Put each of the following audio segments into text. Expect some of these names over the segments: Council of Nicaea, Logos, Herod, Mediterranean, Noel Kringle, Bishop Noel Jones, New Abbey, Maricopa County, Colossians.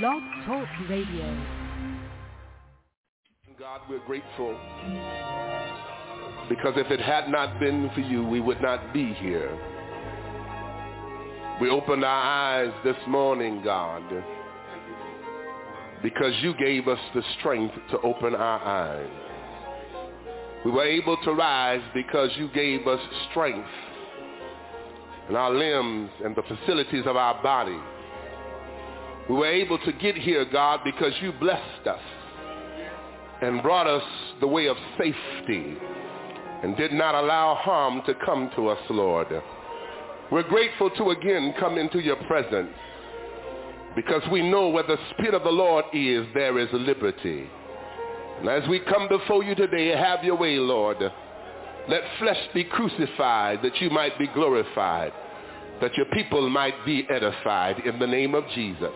Blog Talk Radio. God, we're grateful, because if it had not been for you, we would not be here. We opened our eyes this morning, God, because you gave us the strength to open our eyes. We were able to rise because you gave us strength in our limbs and the facilities of our body. We were able to get here, God, because you blessed us and brought us the way of safety and did not allow harm to come to us, Lord. We're grateful to again come into your presence, because we know where the Spirit of the Lord is, there is liberty. And as we come before you today, have your way, Lord. Let flesh be crucified, that you might be glorified, that your people might be edified, in the name of Jesus.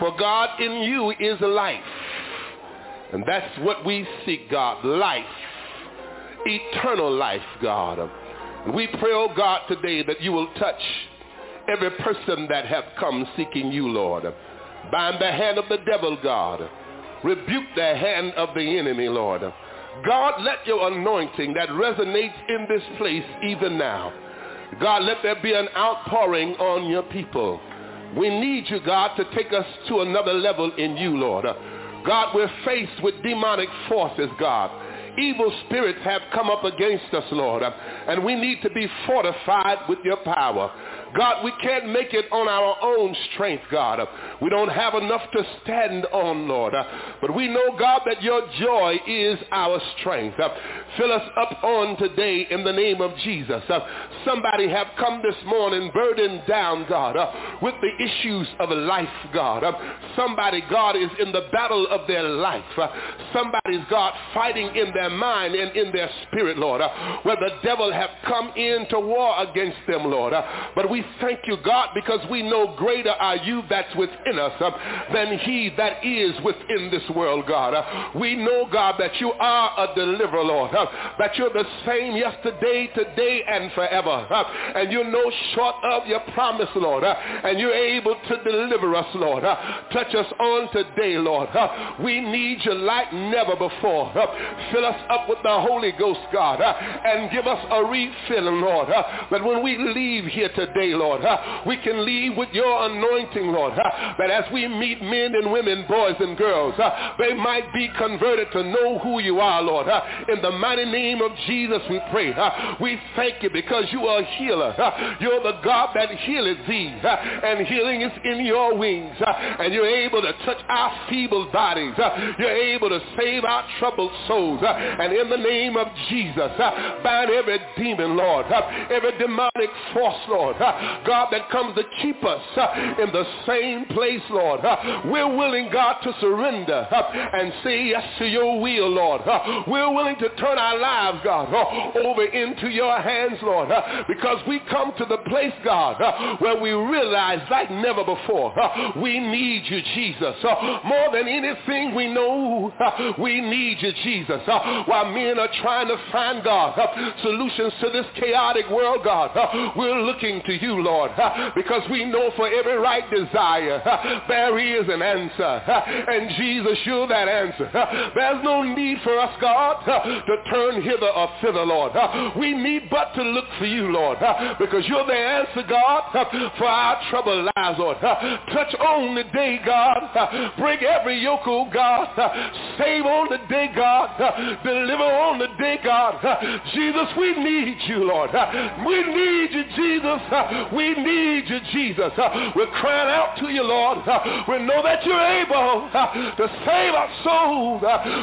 For God, in you is life. And that's what we seek, God, life, eternal life, God. We pray, oh God, today that you will touch every person that have come seeking you, Lord. Bind the hand of the devil, God. Rebuke the hand of the enemy, Lord. God, let your anointing that resonates in this place even now. God, let there be an outpouring on your people. We need you, God, to take us to another level in you, Lord. God, we're faced with demonic forces, God. Evil spirits have come up against us, Lord, and we need to be fortified with your power. God, we can't make it on our own strength, God. We don't have enough to stand on, Lord. But we know, God, that your joy is our strength. Fill us up on today in the name of Jesus. Somebody have come this morning burdened down, God, with the issues of life, God. Somebody, God, is in the battle of their life. Somebody's, God, fighting in their mind and in their spirit, Lord, where the devil have come into war against them, Lord. But we thank you, God, because we know greater are you that's within us than he that is within this world, God. We know, God, that you are a deliverer, Lord, that you're the same yesterday, today, and forever. And you're no short of your promise, Lord, and you're able to deliver us, Lord. Touch us on today, Lord. We need you like never before. Fill us up with the Holy Ghost, God, and give us a refilling, Lord, that when we leave here today, Lord, we can leave with your anointing, Lord, that as we meet men and women, boys and girls, they might be converted to know who you are, Lord. In the mighty name of Jesus, we pray. We thank you because you are a healer. You're the God that healeth thee, and healing is in your wings, and you're able to touch our feeble bodies. You're able to save our troubled souls, and in the name of Jesus, bind every demon, Lord, every demonic force, Lord, God, that comes to keep us in the same place, Lord. We're willing, God, to surrender and say yes to your will, Lord. We're willing to turn our lives, God, over into your hands, Lord, because we come to the place, God, where we realize like never before, we need you, Jesus. More than anything we know, we need you, Jesus. While men are trying to find, God, solutions to this chaotic world, God, we're looking to you, Lord, because we know for every right desire, there is an answer. And Jesus, you're that answer. There's no need for us, God, to turn hither or thither, Lord. We need but to look for you, Lord, because you're the answer, God, for our troubled lives, Lord. Touch on the day, God. Break every yoke, oh God. Save on the day, God. Deliver on the day, God. Jesus, we need you, Lord. We need you, Jesus. We need you, Jesus. We're crying out to you, Lord. We know that you're able to save our souls.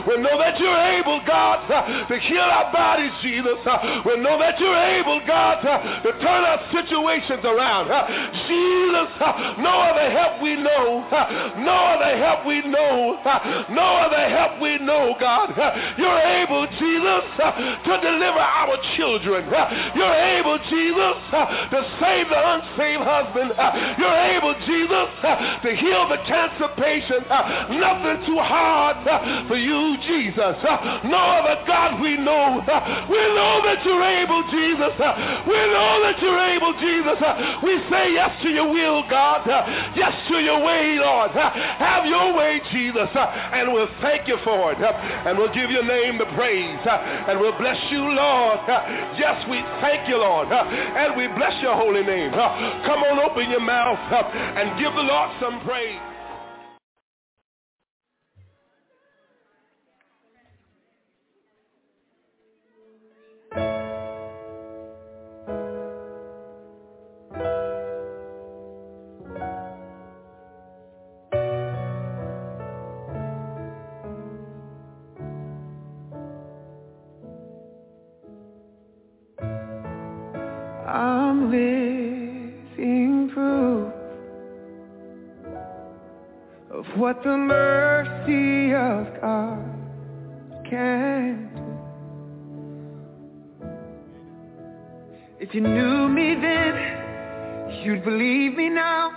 We know that you're able, God, to heal our bodies, Jesus. We know that you're able, God, to turn our situations around. Jesus, no other help we know. No other help we know. No other help we know, God. You're able, Jesus, to deliver our children. You're able, Jesus, to save the unsaved husband. You're able, Jesus, to heal the cancer patient. Nothing too hard for you, Jesus. No other God we know. We know that you're able, Jesus. We know that you're able, Jesus. We say yes to your will, God. Yes to your way, Lord. Have your way, Jesus. And we'll thank you for it. And we'll give your name the praise. And we'll bless you, Lord. Yes, we thank you, Lord. And we bless your holy name. Come on, open your mouth and give the Lord some praise. What the mercy of God can do. If you knew me then, you'd believe me now.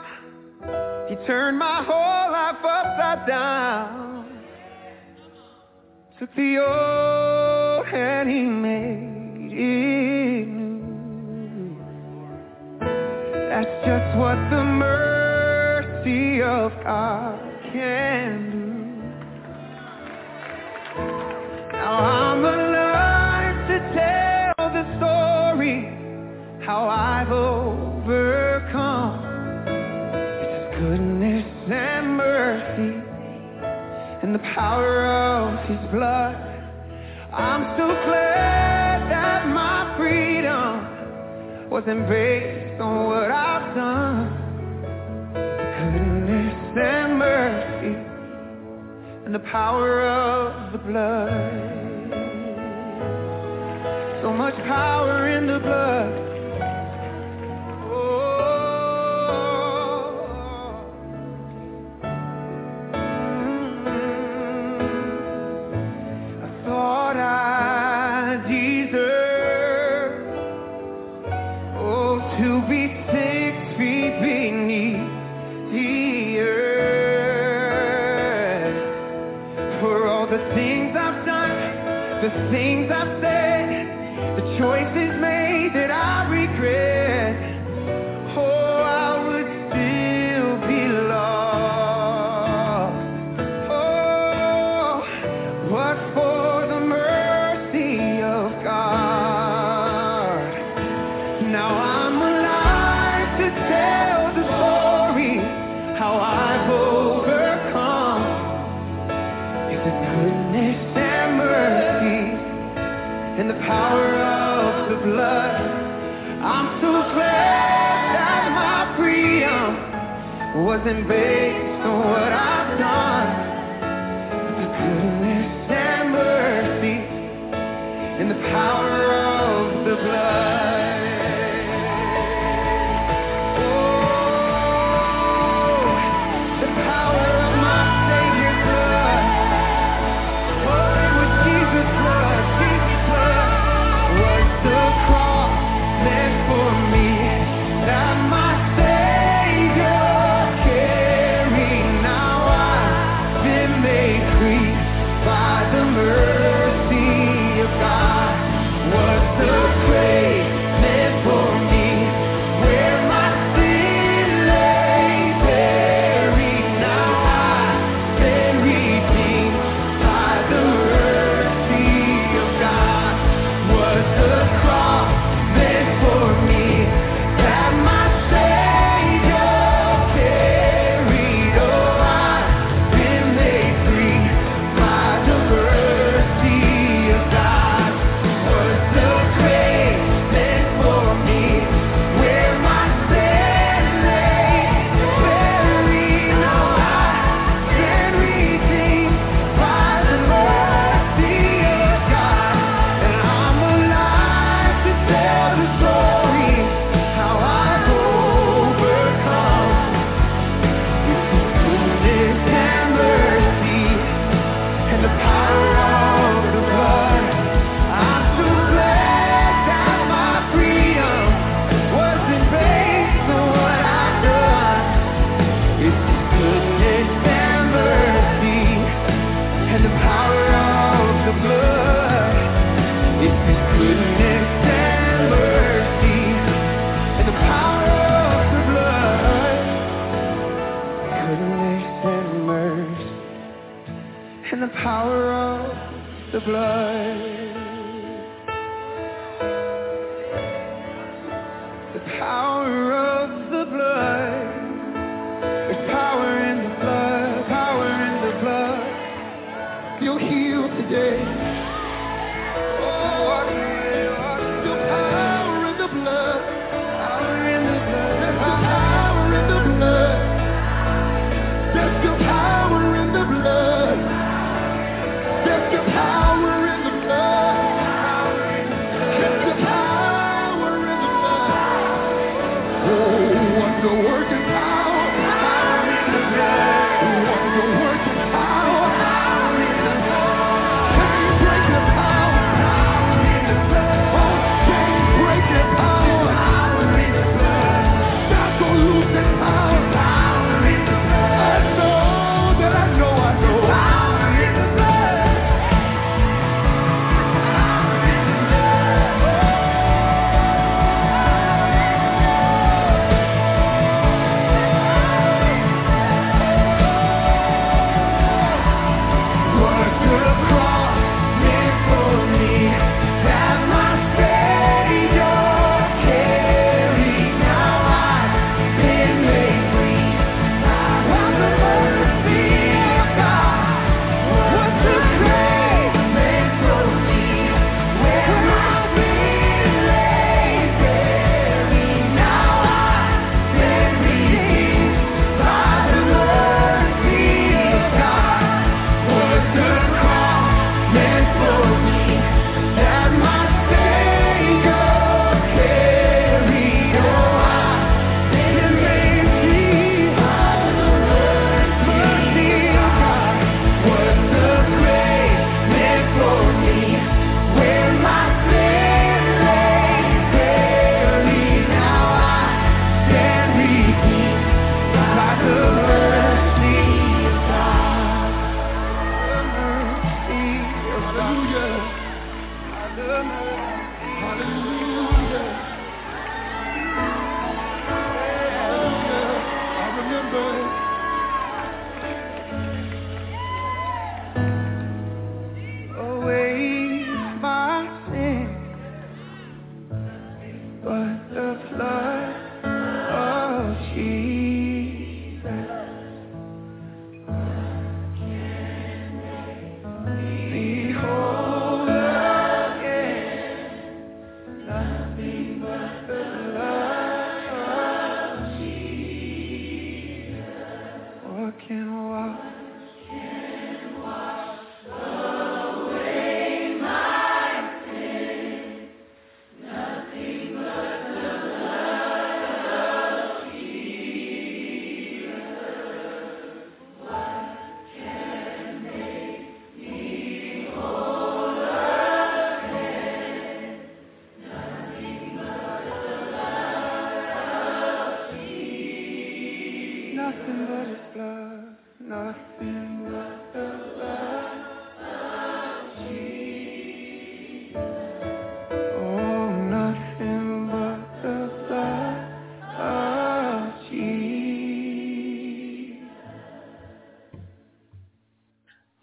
He turned my whole life upside down. Took the old and he made it new. That's just what the mercy of God can do. Now I'm alive to tell the story, how I've overcome His goodness and mercy, and the power of His blood. I'm so glad that my freedom wasn't based on what I've done. Goodness and mercy, and the power of the blood. So much power in the blood. Oh. I thought I deserved, oh, to be 6 feet beneath the earth. For all the things I've done, the things I've said, the choices made that I regret, oh, I would still be lost. Oh, but for the mercy of God, now I'm alive to tell the story, how I've overcome is the goodness and mercy and the power of the blood. I'm so glad that my freedom wasn't based on what I've done. The goodness and mercy and the power of the blood. For me, that my Savior carried. the power of the blood. The power of the blood. There's power in the blood, power in the blood. You're healed today.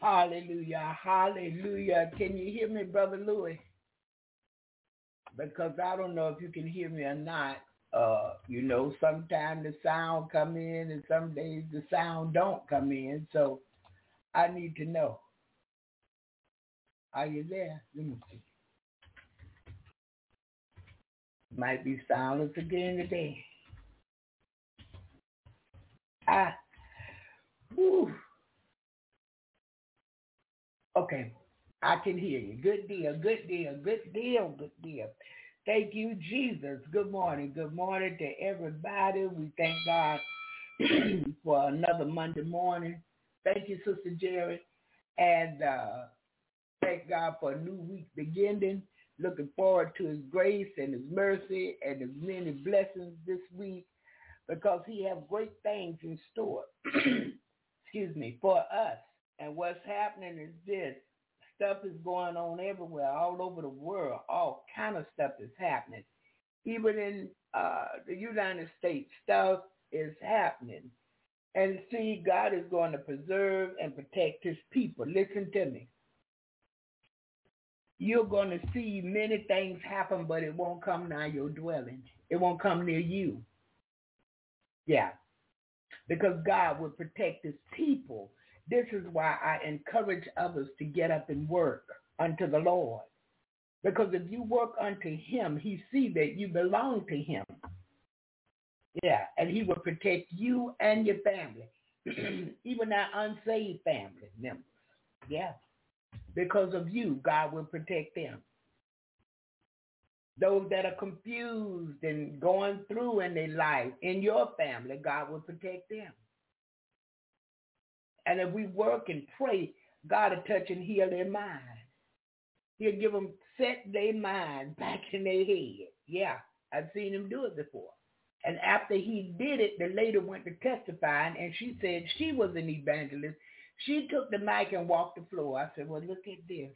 Hallelujah, hallelujah. Can you hear me, Brother Louis? Because I don't know if you can hear me or not. You know, sometimes the sound come in and some days the sound don't come in. So I need to know. Are you there? Let me see. Might be silence again today. Whew. Okay, I can hear you. Good deal, good deal, good deal, good deal. Thank you, Jesus. Good morning. Good morning to everybody. We thank God for another Monday morning. Thank you, Sister Jerry. And thank God for a new week beginning. Looking forward to his grace and his mercy and his many blessings this week because he has great things in store, excuse me, for us. And what's happening is this. Stuff is going on everywhere, all over the world. All kind of stuff is happening. Even in the United States, stuff is happening. And see, God is going to preserve and protect his people. Listen to me. You're going to see many things happen, but it won't come near your dwelling. It won't come near you. Yeah. Because God will protect his people. This is why I encourage others to get up and work unto the Lord. Because if you work unto him, he see that you belong to him. Yeah, and he will protect you and your family, even our unsaved family members. Yeah, because of you, God will protect them. Those that are confused and going through in their life, in your family, God will protect them. And if we work and pray, God will touch and heal their mind. He'll give them, set their mind back in their head. Yeah, I've seen him do it before. And after he did it, the lady went to testifying, and she said she was an evangelist. She took the mic and walked the floor. I said, well, look at this.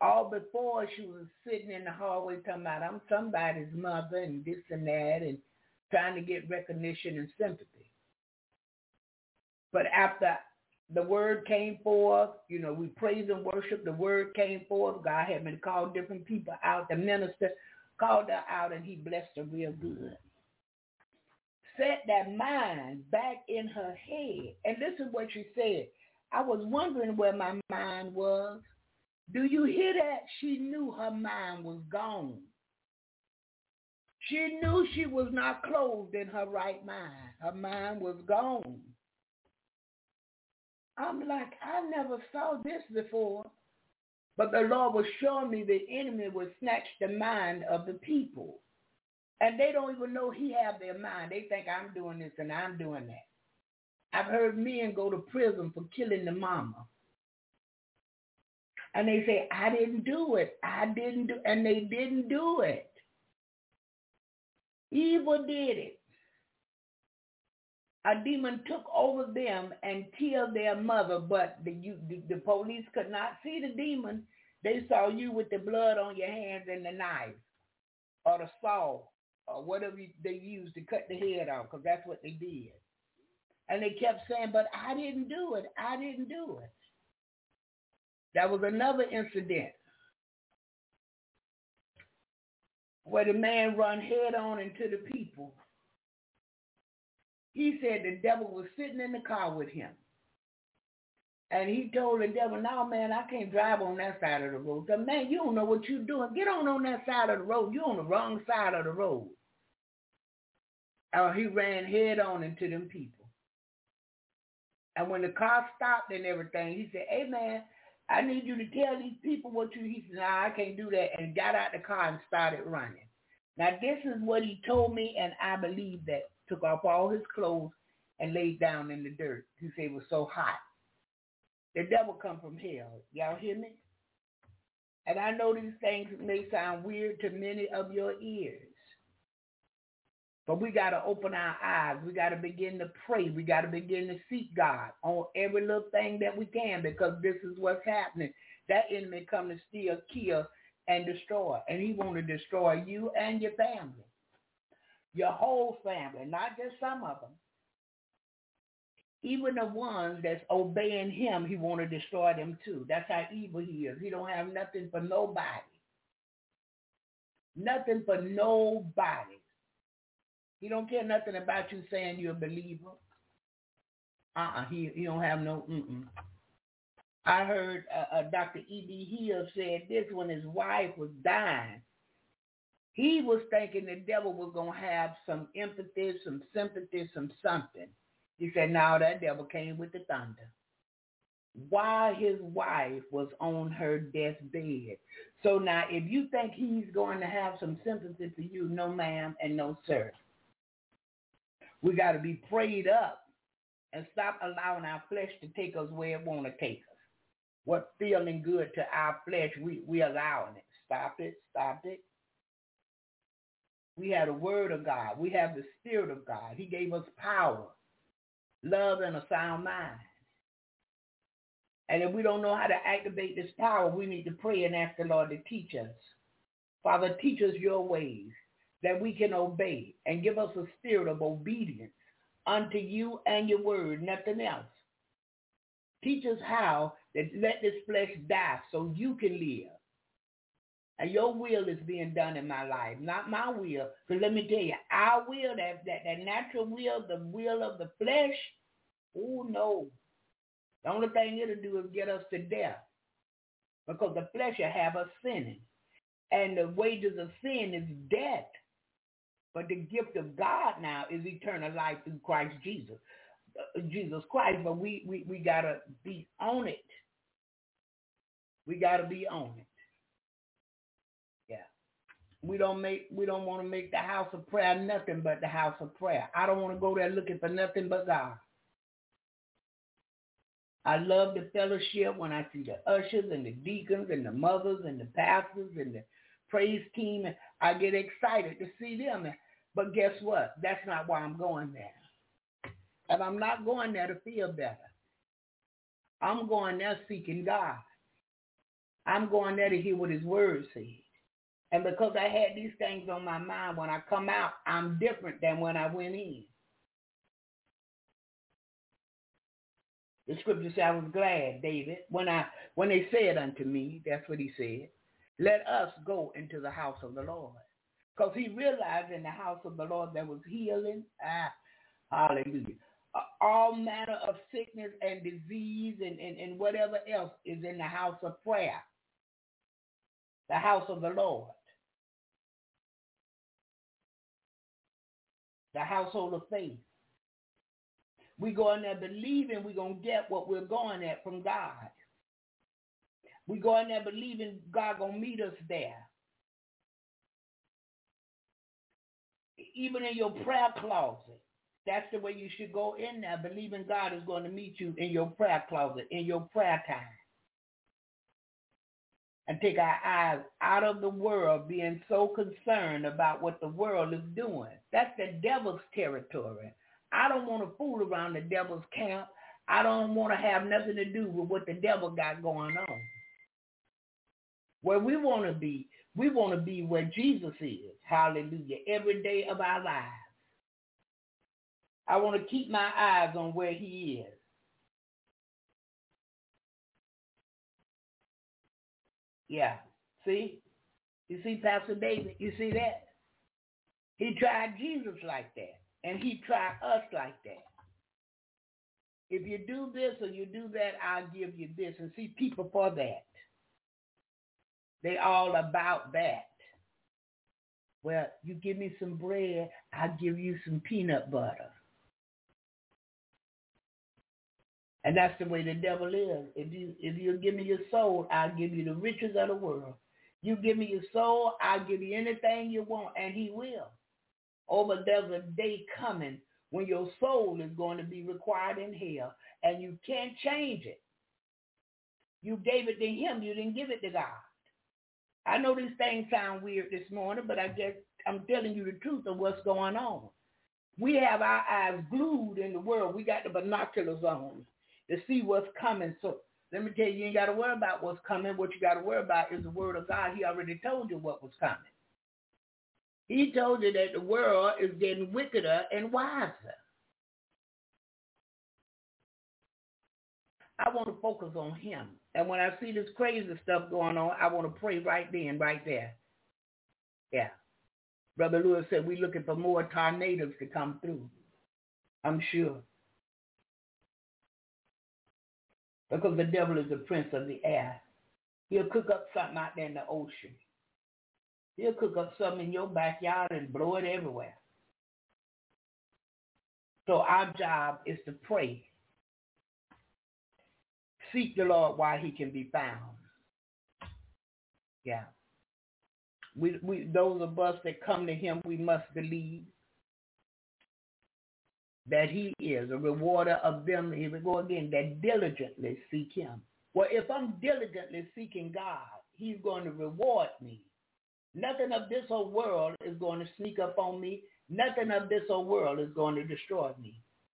All before, she was sitting in the hallway talking about, I'm somebody's mother and this and that, and trying to get recognition and sympathy. But after the word came forth, you know, we praise and worship. The word came forth. God had been called different people out. The minister called her out, and he blessed her real good. Set that mind back in her head. And this is what she said. I was wondering where my mind was. Do you hear that? She knew her mind was gone. She knew she was not clothed in her right mind. Her mind was gone. I'm like, I never saw this before. But the Lord was showing me the enemy would snatch the mind of the people. And they don't even know he have their mind. They think I'm doing this and I'm doing that. I've heard men go to prison for killing the mama. And they say, I didn't do it. And they didn't do it. Evil did it. A demon took over them and killed their mother, but the police could not see the demon. They saw you with the blood on your hands and the knife or the saw, or whatever they used to cut the head off, because that's what they did. And they kept saying, but I didn't do it. I didn't do it. That was another incident where the man run head on into the people. He said the devil was sitting in the car with him. And he told the devil, no, man, I can't drive on that side of the road. So, man, you don't know what you're doing. Get on that side of the road. You're on the wrong side of the road. He ran head on into them people. And when the car stopped and everything, he said, hey, man, I need you to tell these people what you... He said, nah, I can't do that. And got out the car and started running. Now, this is what he told me, and I believe that. Took off all his clothes and laid down in the dirt. He said it was so hot. The devil come from hell. Y'all hear me? And I know these things may sound weird to many of your ears. But we got to open our eyes. We got to begin to pray. We got to begin to seek God on every little thing that we can, because this is what's happening. That enemy come to steal, kill, and destroy. And he want to destroy you and your family. Your whole family, not just some of them. Even the ones that's obeying him, he want to destroy them too. That's how evil he is. He don't have nothing for nobody. Nothing for nobody. He don't care nothing about you saying you're a believer. He don't have no . I heard Dr. E.B. Hill said this when his wife was dying. He was thinking the devil was going to have some empathy, some sympathy, some something. He said, no, that devil came with the thunder. While his wife was on her deathbed. So now, if you think he's going to have some sympathy for you, no ma'am and no sir. We got to be prayed up and stop allowing our flesh to take us where it want to take us. What's feeling good to our flesh, we allowing it. Stop it. We have the word of God. We have the spirit of God. He gave us power, love, and a sound mind. And if we don't know how to activate this power, we need to pray and ask the Lord to teach us. Father, teach us your ways that we can obey, and give us a spirit of obedience unto you and your word, nothing else. Teach us how that let this flesh die so you can live. And your will is being done in my life, not my will. Because let me tell you, our will, that natural will, the will of the flesh, oh no. The only thing it'll do is get us to death. Because the flesh will have us sinning. And the wages of sin is death. But the gift of God now is eternal life through Christ Jesus. But we got to be on it. We got to be on it. We don't want to make the house of prayer nothing but the house of prayer. I don't want to go there looking for nothing but God. I love the fellowship when I see the ushers and the deacons and the mothers and the pastors and the praise team. And I get excited to see them. But guess what? That's not why I'm going there. And I'm not going there to feel better. I'm going there seeking God. I'm going there to hear what his word says. And because I had these things on my mind, when I come out, I'm different than when I went in. The scripture said, I was glad, David, when they said unto me, that's what he said, let us go into the house of the Lord. Because he realized in the house of the Lord there was healing. Hallelujah. All manner of sickness and disease and whatever else is in the house of prayer. The house of the Lord. The household of faith. We go in there believing we're going to get what we're going at from God. We go in there believing God going to meet us there. Even in your prayer closet. That's the way you should go in there, believing God is going to meet you in your prayer closet, in your prayer time. And take our eyes out of the world, being so concerned about what the world is doing. That's the devil's territory. I don't want to fool around the devil's camp. I don't want to have nothing to do with what the devil got going on. Where we want to be where Jesus is. Hallelujah. Every day of our lives. I want to keep my eyes on where he is. Yeah, see? You see, Pastor David, you see that? He tried Jesus like that, and he tried us like that. If you do this or you do that, I'll give you this. And see, people for that. They all about that. Well, you give me some bread, I'll give you some peanut butter. And that's the way the devil is. If you give me your soul, I'll give you the riches of the world. You give me your soul, I'll give you anything you want, and he will. Oh, but there's a day coming when your soul is going to be required in hell, and you can't change it. You gave it to him. You didn't give it to God. I know these things sound weird this morning, but I guess I'm telling you the truth of what's going on. We have our eyes glued in the world. We got the binoculars on to see what's coming. So let me tell you, you ain't got to worry about what's coming. What you got to worry about is the word of God. He already told you what was coming. He told you that the world is getting wickeder and wiser. I want to focus on him. And when I see this crazy stuff going on, I want to pray right then, right there. Yeah. Brother Lewis said we're looking for more tornadoes to come through. I'm sure. Because the devil is the prince of the air. He'll cook up something out there in the ocean. He'll cook up something in your backyard and blow it everywhere. So our job is to pray. Seek the Lord while he can be found. Yeah. Those of us that come to him, we must believe that he is a rewarder of them, here we go again, that diligently seek him. Well, if I'm diligently seeking God, he's going to reward me. Nothing of this whole world is going to sneak up on me. Nothing of this whole world is going to destroy me.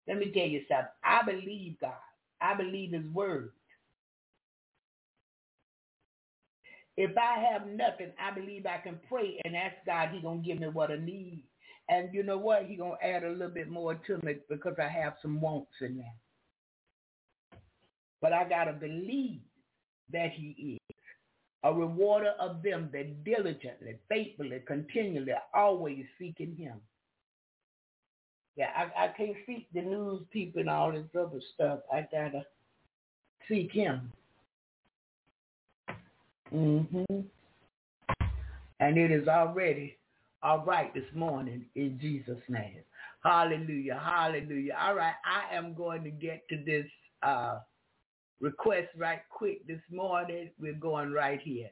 Let me tell you something. I believe God. I believe his word. If I have nothing, I believe I can pray and ask God, he's going to give me what I need. And you know what? He gonna add a little bit more to me because I have some wants in there. But I gotta believe that he is a rewarder of them that diligently, faithfully, continually, always seeking him. Yeah, I can't seek the news people and all this other stuff. I gotta seek him. Mm-hmm. And it is already all right this morning in Jesus' name. Hallelujah, hallelujah. All right, I am going to get to this request right quick this morning. We're going right here.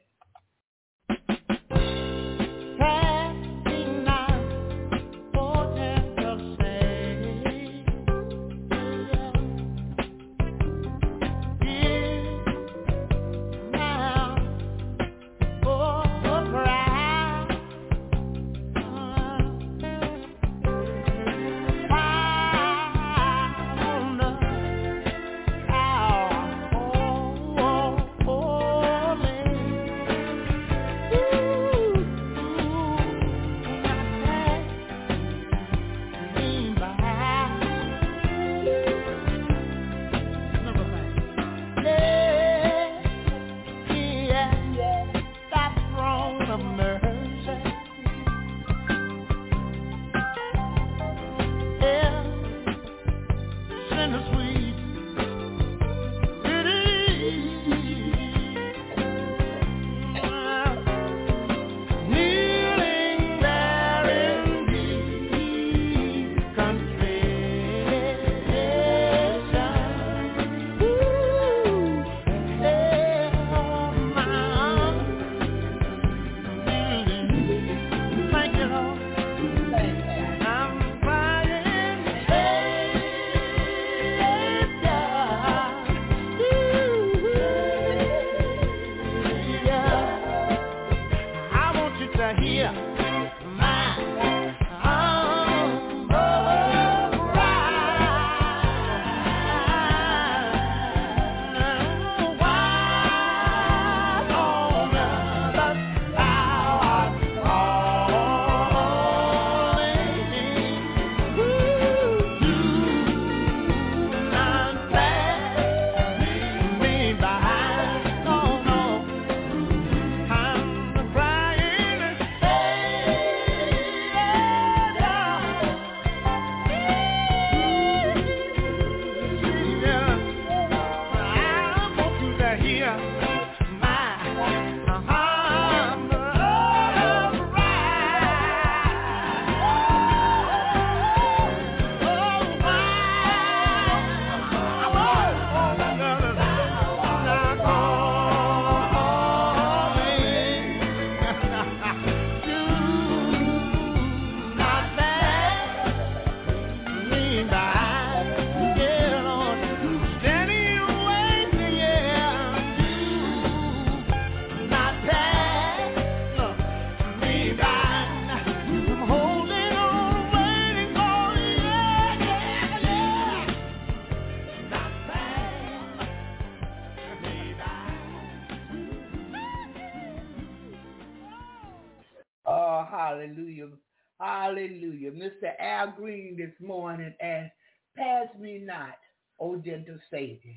Savior,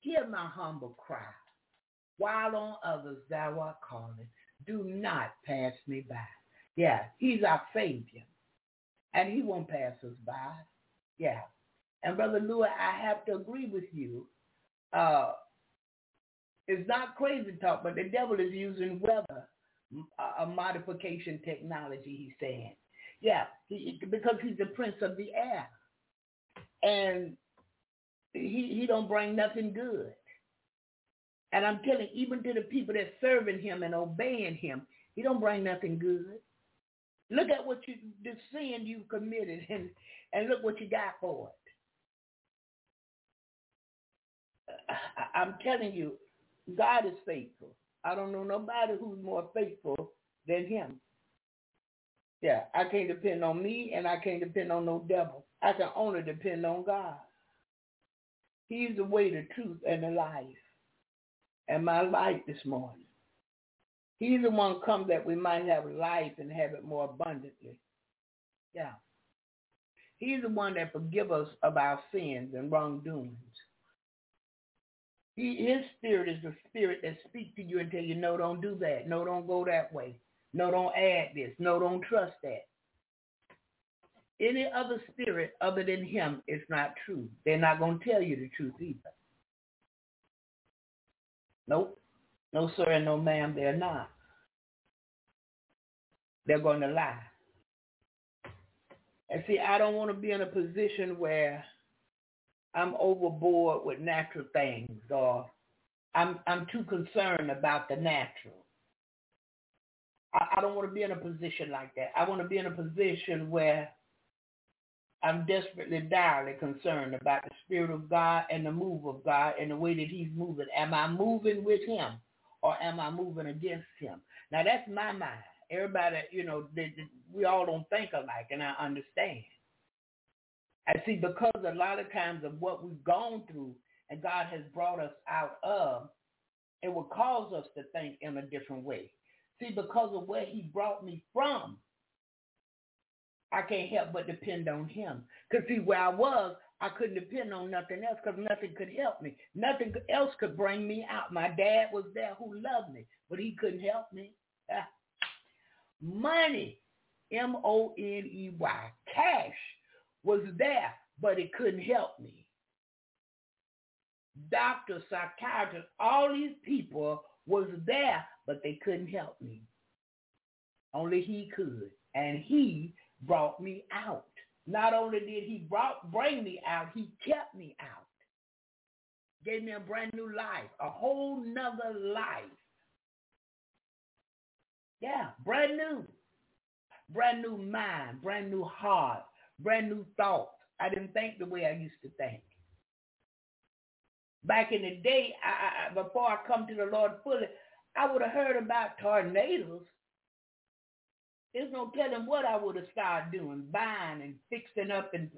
hear my humble cry. While on others thou art calling, do not pass me by. Yeah, he's our Savior, and he won't pass us by. Yeah, and Brother Louis, I have to agree with you. It's not crazy talk, but the devil is using weather, a modification technology, he's saying. Yeah, because he's the prince of the air. And He don't bring nothing good. And I'm telling you, even to the people that's serving him and obeying him, he don't bring nothing good. Look at what you, the sin you've committed, and look what you got for it. I'm telling you, God is faithful. I don't know nobody who's more faithful than him. Yeah, I can't depend on me, and I can't depend on no devil. I can only depend on God. He's the way, the truth, and the life, and my light this morning. He's the one come that we might have life and have it more abundantly. Yeah. He's the one that forgives us of our sins and wrongdoings. His spirit is the spirit that speaks to you and tell you, no, don't do that. No, don't go that way. No, don't add this. No, don't trust that. Any other spirit other than him is not true. They're not going to tell you the truth either. Nope. No, sir, and no, ma'am, they're not. They're going to lie. And see, I don't want to be in a position where I'm overboard with natural things, or I'm too concerned about the natural. I don't want to be in a position like that. I want to be in a position where I'm desperately, direly concerned about the Spirit of God and the move of God and the way that he's moving. Am I moving with him, or am I moving against him? Now, that's my mind. Everybody, you know, we all don't think alike, and I understand. I see, because a lot of times of what we've gone through and God has brought us out of, it will cause us to think in a different way. See, because of where he brought me from, I can't help but depend on him. Because see, where I was, I couldn't depend on nothing else, because nothing could help me. Nothing else could bring me out. My dad was there who loved me, but he couldn't help me. Money, M-O-N-E-Y, cash was there, but it couldn't help me. Doctors, psychiatrists, all these people was there, but they couldn't help me. Only he could, and he brought me out. Not only did he bring me out, he kept me out. Gave me a brand new life, a whole nother life. Yeah, brand new. Brand new mind, brand new heart, brand new thoughts. I didn't think the way I used to think. Back in the day, before I come to the Lord fully, I would have heard about tornadoes. There's no telling what I would have started doing, buying and fixing up. And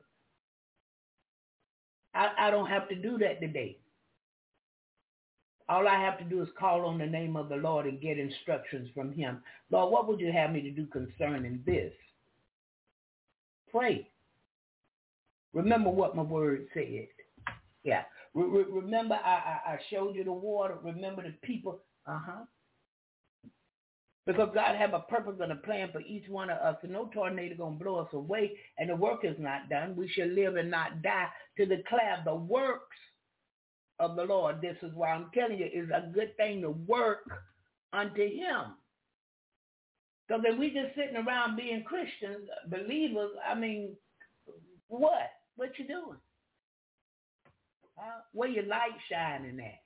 I don't have to do that today. All I have to do is call on the name of the Lord and get instructions from him. Lord, what would you have me to do concerning this? Pray. Remember what my word said. Yeah. Remember I showed you the water. Remember the people. Uh-huh. Because God have a purpose and a plan for each one of us. And no tornado going to blow us away. And the work is not done. We shall live and not die to declare the works of the Lord. This is why I'm telling you, it's a good thing to work unto him. Because if we just sitting around being Christians, believers, I mean, what? What you doing? Where your light shining at?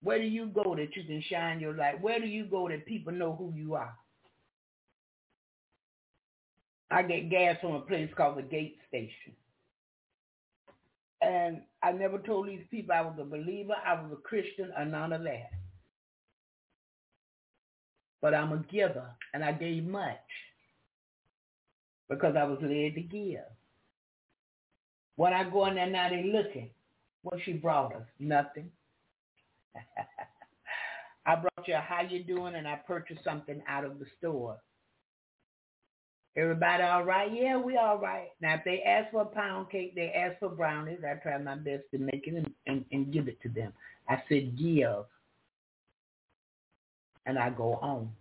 Where do you go that you can shine your light? Where do you go that people know who you are? I get gas from a place called the Gate Station. And I never told these people I was a believer, I was a Christian, or none of that. But I'm a giver, and I gave much because I was led to give. When I go in there now, they looking. What she brought us? Nothing. I brought you a how you doing, and I purchased something out of the store. Everybody all right? Yeah, we all right. Now, if they ask for a pound cake, they ask for brownies, I try my best to make it and give it to them. I said give, and I go home.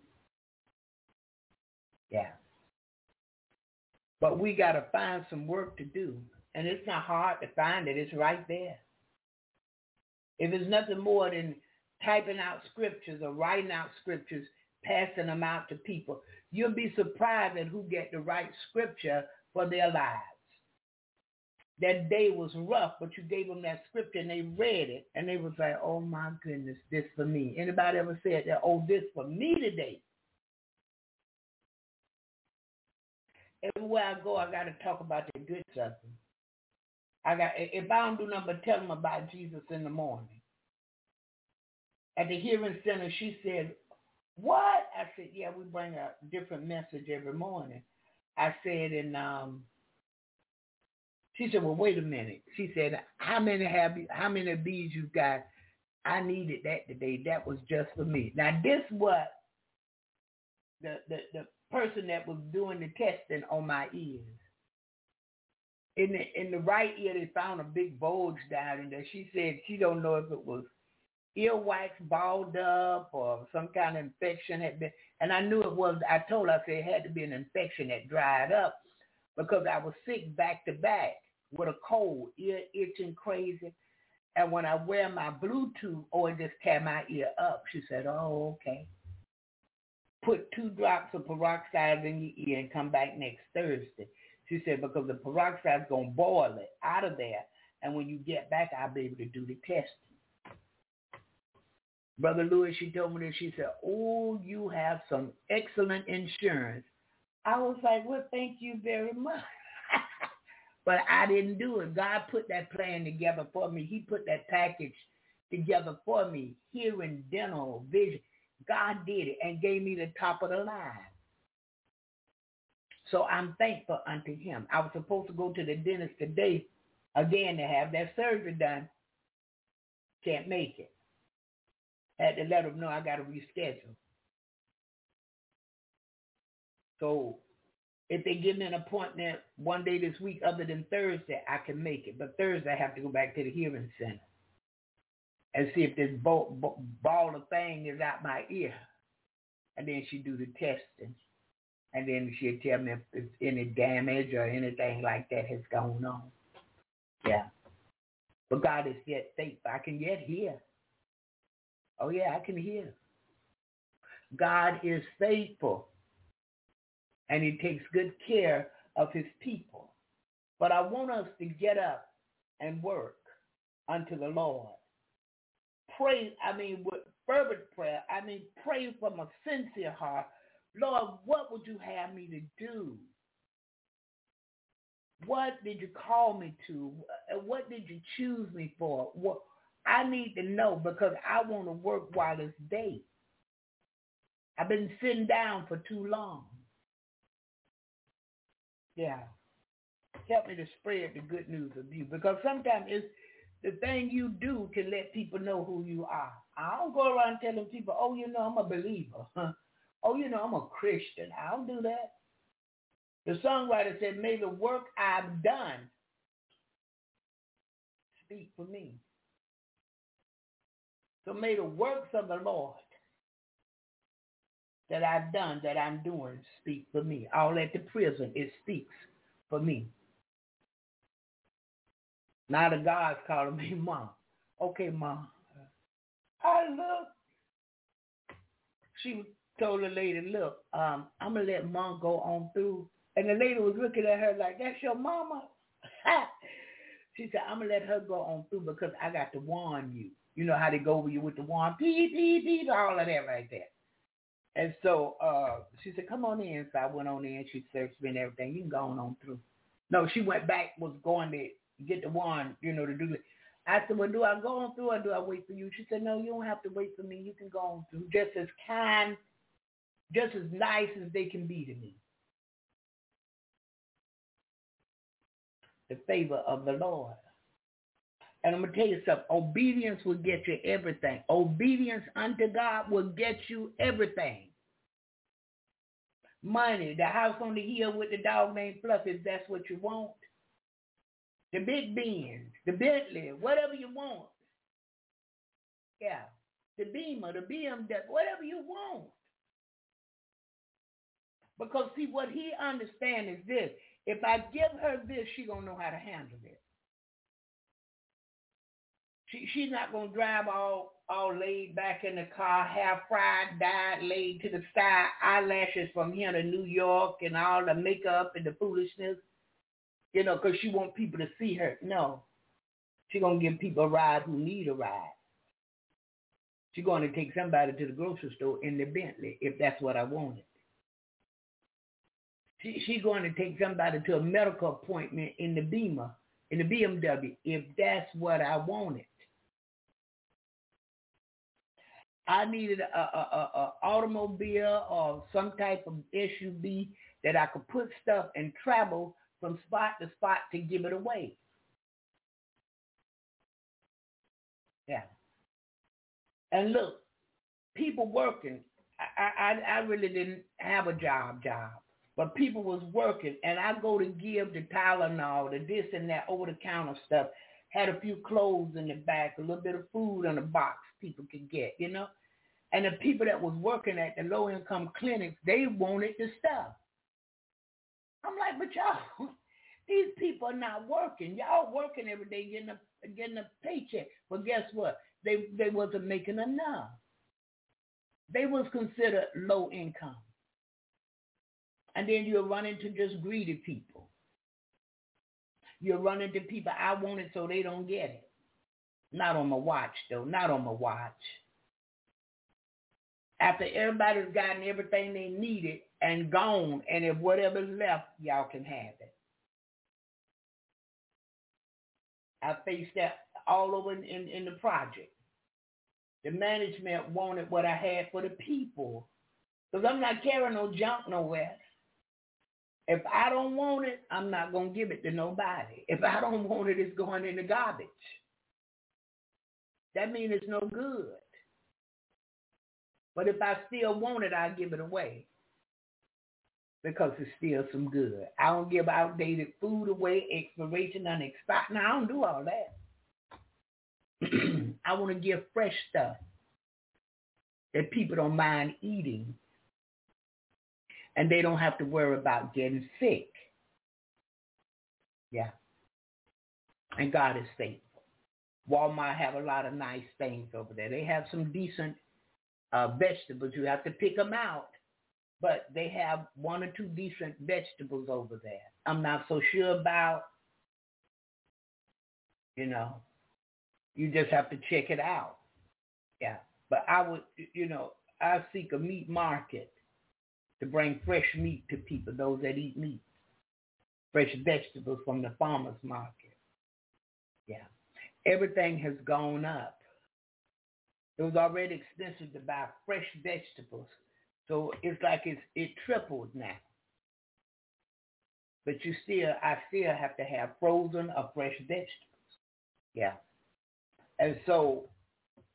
Yeah. But we got to find some work to do, and it's not hard to find it. It's right there. If it's nothing more than typing out scriptures or writing out scriptures, passing them out to people, you'll be surprised at who get the right scripture for their lives. That day was rough, but you gave them that scripture and they read it, and they was like, oh my goodness, this for me. Anybody ever said that, oh, this for me today? Everywhere I go, I got to talk about the good stuff. If I don't do nothing but tell them about Jesus in the morning. At the hearing center, she said, what? I said, yeah, we bring a different message every morning. I said, and she said, well, wait a minute. She said, how many of these you got? I needed that today. That was just for me. Now, this was the person that was doing the testing on my ears. In the right ear, they found a big bulge down in there. She said she don't know if it was earwax balled up or some kind of infection had been. And I knew it was. I told her, I said it had to be an infection that dried up because I was sick back to back with a cold, ear itching crazy. And when I wear my Bluetooth, it just tear my ear up. She said, oh, okay. Put 2 drops of peroxide in your ear and come back next Thursday. She said, because the peroxide's going to boil it out of there. And when you get back, I'll be able to do the testing. Brother Lewis, she told me this. She said, oh, you have some excellent insurance. I was like, well, thank you very much. But I didn't do it. God put that plan together for me. He put that package together for me. Hearing, dental, vision. God did it and gave me the top of the line. So I'm thankful unto him. I was supposed to go to the dentist today, again, to have that surgery done. Can't make it. Had to let him know I got to reschedule. So if they give me an appointment one day this week other than Thursday, I can make it. But Thursday, I have to go back to the hearing center and see if this ball of thing is out my ear. And then she do the testing. And then she'll tell me if there's any damage or anything like that has gone on. Yeah. But God is yet faithful. I can yet hear. Oh, yeah, I can hear. God is faithful. And he takes good care of his people. But I want us to get up and work unto the Lord. Pray, with fervent prayer. Pray from a sincere heart. Lord, what would you have me to do? What did you call me to? What did you choose me for? What, I need to know because I want to work while it's day. I've been sitting down for too long. Yeah. Help me to spread the good news of you because sometimes it's the thing you do can let people know who you are. I don't go around telling people, oh, I'm a believer. Oh, I'm a Christian. I don't do that. The songwriter said, may the work I've done speak for me. So may the works of the Lord that I've done, that I'm doing, speak for me. All at the prison, it speaks for me. Now the God's calling me Mom. Okay, Mom. I love. She told the lady, look, I'm going to let Mom go on through. And the lady was looking at her like, that's your mama? She said, I'm going to let her go on through because I got to warn you. You know how they go with you with the warn, all of that right there. And so she said, come on in. So I went on in. She searched me and everything. You can go on through. No, she went back, was going to get the warn, to do it. I said, well, do I go on through or do I wait for you? She said, no, you don't have to wait for me. You can go on through. Just as kind, just as nice as they can be to me. The favor of the Lord. And I'm going to tell you something. Obedience will get you everything. Obedience unto God will get you everything. Money, the house on the hill with the dog named Fluffy, if that's what you want. The big Benz, the Bentley, whatever you want. Yeah. The Beamer, the BMW, whatever you want. Because, see, what he understands is this. If I give her this, she's going to know how to handle it. She's not going to drive all laid back in the car, half fried, dyed, laid to the side, eyelashes from here to New York and all the makeup and the foolishness, because she wants people to see her. No. She's going to give people a ride who need a ride. She's going to take somebody to the grocery store in the Bentley if that's what I wanted. She's going to take somebody to a medical appointment in the Beamer, in the BMW, if that's what I wanted. I needed a automobile or some type of SUV that I could put stuff and travel from spot to spot to give it away. Yeah. And look, people working. I really didn't have a job. but people was working, and I go to give the Tylenol, the this and that, over-the-counter stuff. Had a few clothes in the back, a little bit of food in a box people could get, you know. And the people that was working at the low-income clinics, they wanted the stuff. I'm like, but y'all, these people are not working. Y'all working every day getting a paycheck. But guess what? They wasn't making enough. They was considered low income. And then you'll run into just greedy people. You'll run into people, I want it so they don't get it. Not on my watch, though. Not on my watch. After everybody's gotten everything they needed and gone, and if whatever's left, y'all can have it. I faced that all over in the project. The management wanted what I had for the people. Because I'm not carrying no junk nowhere. If I don't want it, I'm not going to give it to nobody. If I don't want it, it's going in the garbage. That means it's no good. But if I still want it, I'll give it away. Because it's still some good. I don't give outdated food away, expiration, unexpired. Now, I don't do all that. I want to give fresh stuff that people don't mind eating. And they don't have to worry about getting sick. Yeah. And God is faithful. Walmart have a lot of nice things over there. They have some decent vegetables. You have to pick them out. But they have one or two decent vegetables over there. I'm not so sure about, you know, you just have to check it out. Yeah. But I would, you know, I seek a meat market to bring fresh meat to people, those that eat meat. Fresh vegetables from the farmer's market. Yeah. Everything has gone up. It was already expensive to buy fresh vegetables. So it's like it tripled now. But I still have to have frozen or fresh vegetables. Yeah. And so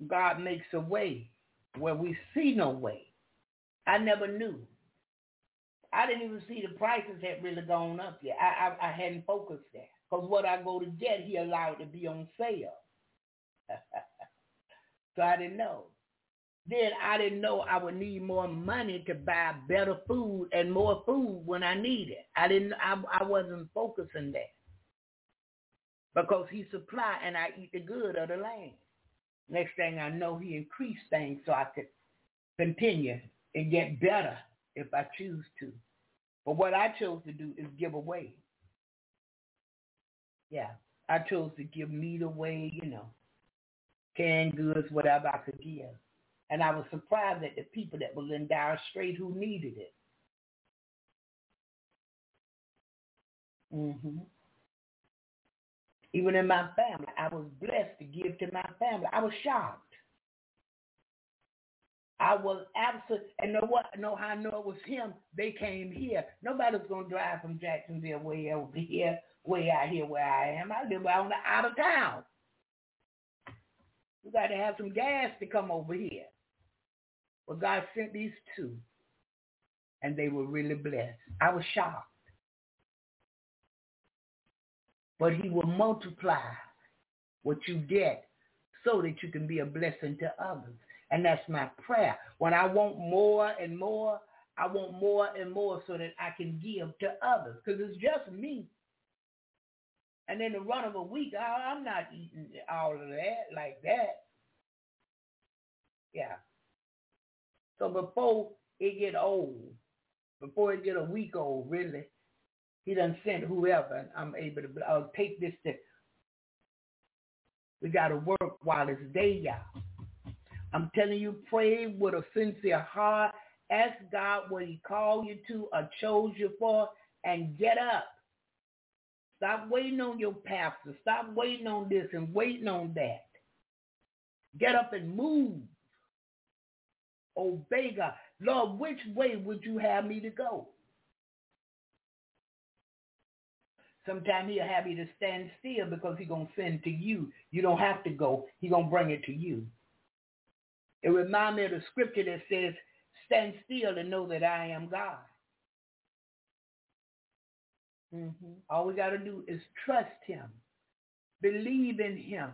God makes a way where we see no way. I never knew. I didn't even see the prices had really gone up yet. I hadn't focused there. Because what I go to get, he allowed to be on sale. So I didn't know. Then I didn't know I would need more money to buy better food and more food when I need it. I wasn't focusing there. Because he supplied and I eat the good of the land. Next thing I know, he increased things so I could continue and get better if I choose to. But what I chose to do is give away. Yeah, I chose to give meat away, you know, canned goods, whatever I could give. And I was surprised at the people that was in dire strait who needed it. Mm-hmm. Even in my family, I was blessed to give to my family. I was shocked. I was absolutely, and know how I know it was him. They came here. Nobody's going to drive from Jacksonville way over here, way out here where I am. I live out on the out of town. You got to have some gas to come over here. Well, God sent these two, and they were really blessed. I was shocked. But he will multiply what you get so that you can be a blessing to others. And that's my prayer. When I want more and more, I want more and more so that I can give to others. Because it's just me. And in the run of a week, I'm not eating all of that like that. Yeah. So before it get old, before it get a week old, really, he done sent whoever, and I'm able to take this thing. We got to work while it's day, y'all. I'm telling you, pray with a sincere heart. Ask God what he called you to or chose you for, and get up. Stop waiting on your pastor. Stop waiting on this and waiting on that. Get up and move. Obey God. Lord, which way would you have me to go? Sometimes he'll have you to stand still because he's going to send to you. You don't have to go. He's going to bring it to you. It reminds me of the scripture that says, stand still and know that I am God. Mm-hmm. All we got to do is trust him, believe in him,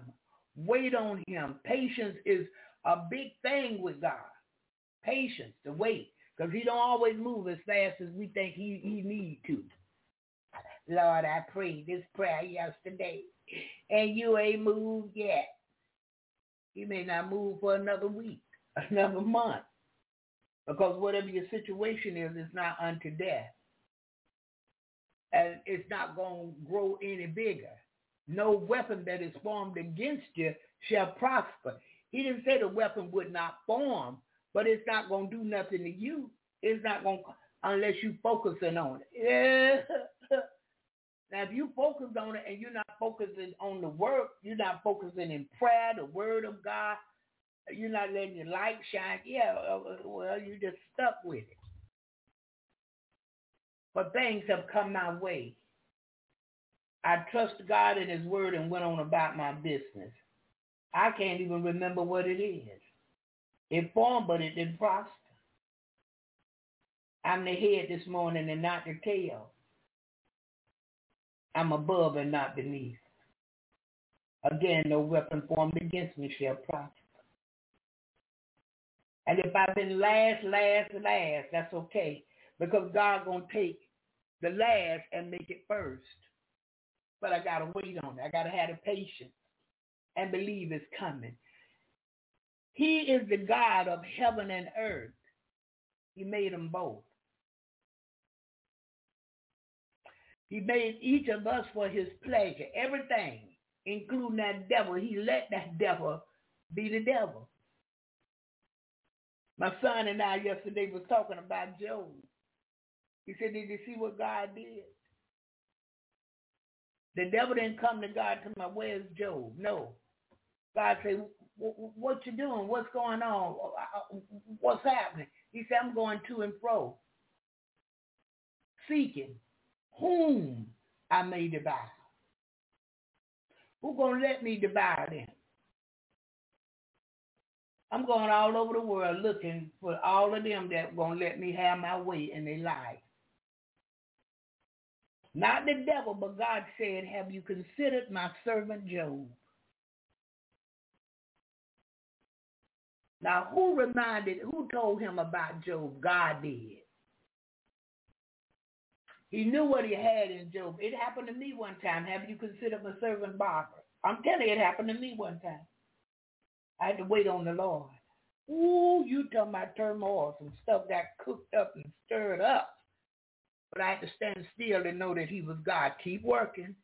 wait on him. Patience is a big thing with God. Patience to wait, because he don't always move as fast as we think he need to. Lord, I prayed this prayer yesterday, and you ain't moved yet. You may not move for another week, another month, because whatever your situation is, it's not unto death. And it's not going to grow any bigger. No weapon that is formed against you shall prosper. He didn't say the weapon would not form, but it's not going to do nothing to you. It's not going to, unless you focusing on it. Yeah. Now, if you focus on it and you're not focusing on the work, you're not focusing in prayer, the word of God, you're not letting your light shine. Yeah, well, you're just stuck with it. But things have come my way. I trust God and his word and went on about my business. I can't even remember what it is. It formed, but it didn't prosper. I'm the head this morning and not the tail. I'm above and not beneath. Again, no weapon formed against me shall prosper. And if I've been last, that's okay. Because God's going to take the last and make it first. But I got to wait on it. I got to have the patience and believe it's coming. He is the God of heaven and earth. He made them both. He made each of us for his pleasure. Everything, including that devil. He let that devil be the devil. My son and I yesterday was talking about Job. He said, did you see what God did? The devil didn't come to God to my, where's Job? No. God said, what you doing? What's going on? What's happening? He said, I'm going to and fro, seeking whom I may devour. Who's going to let me devour them? I'm going all over the world looking for all of them that going to let me have my way in their life. Not the devil, but God said, have you considered my servant Job? Now, who told him about Job? God did. He knew what he had in Job. It happened to me one time. Have you considered my servant Barbara? I'm telling you, it happened to me one time. I had to wait on the Lord. Ooh, you talking about turmoil, some stuff got cooked up and stirred up. But I had to stand still and know that he was God. Keep working.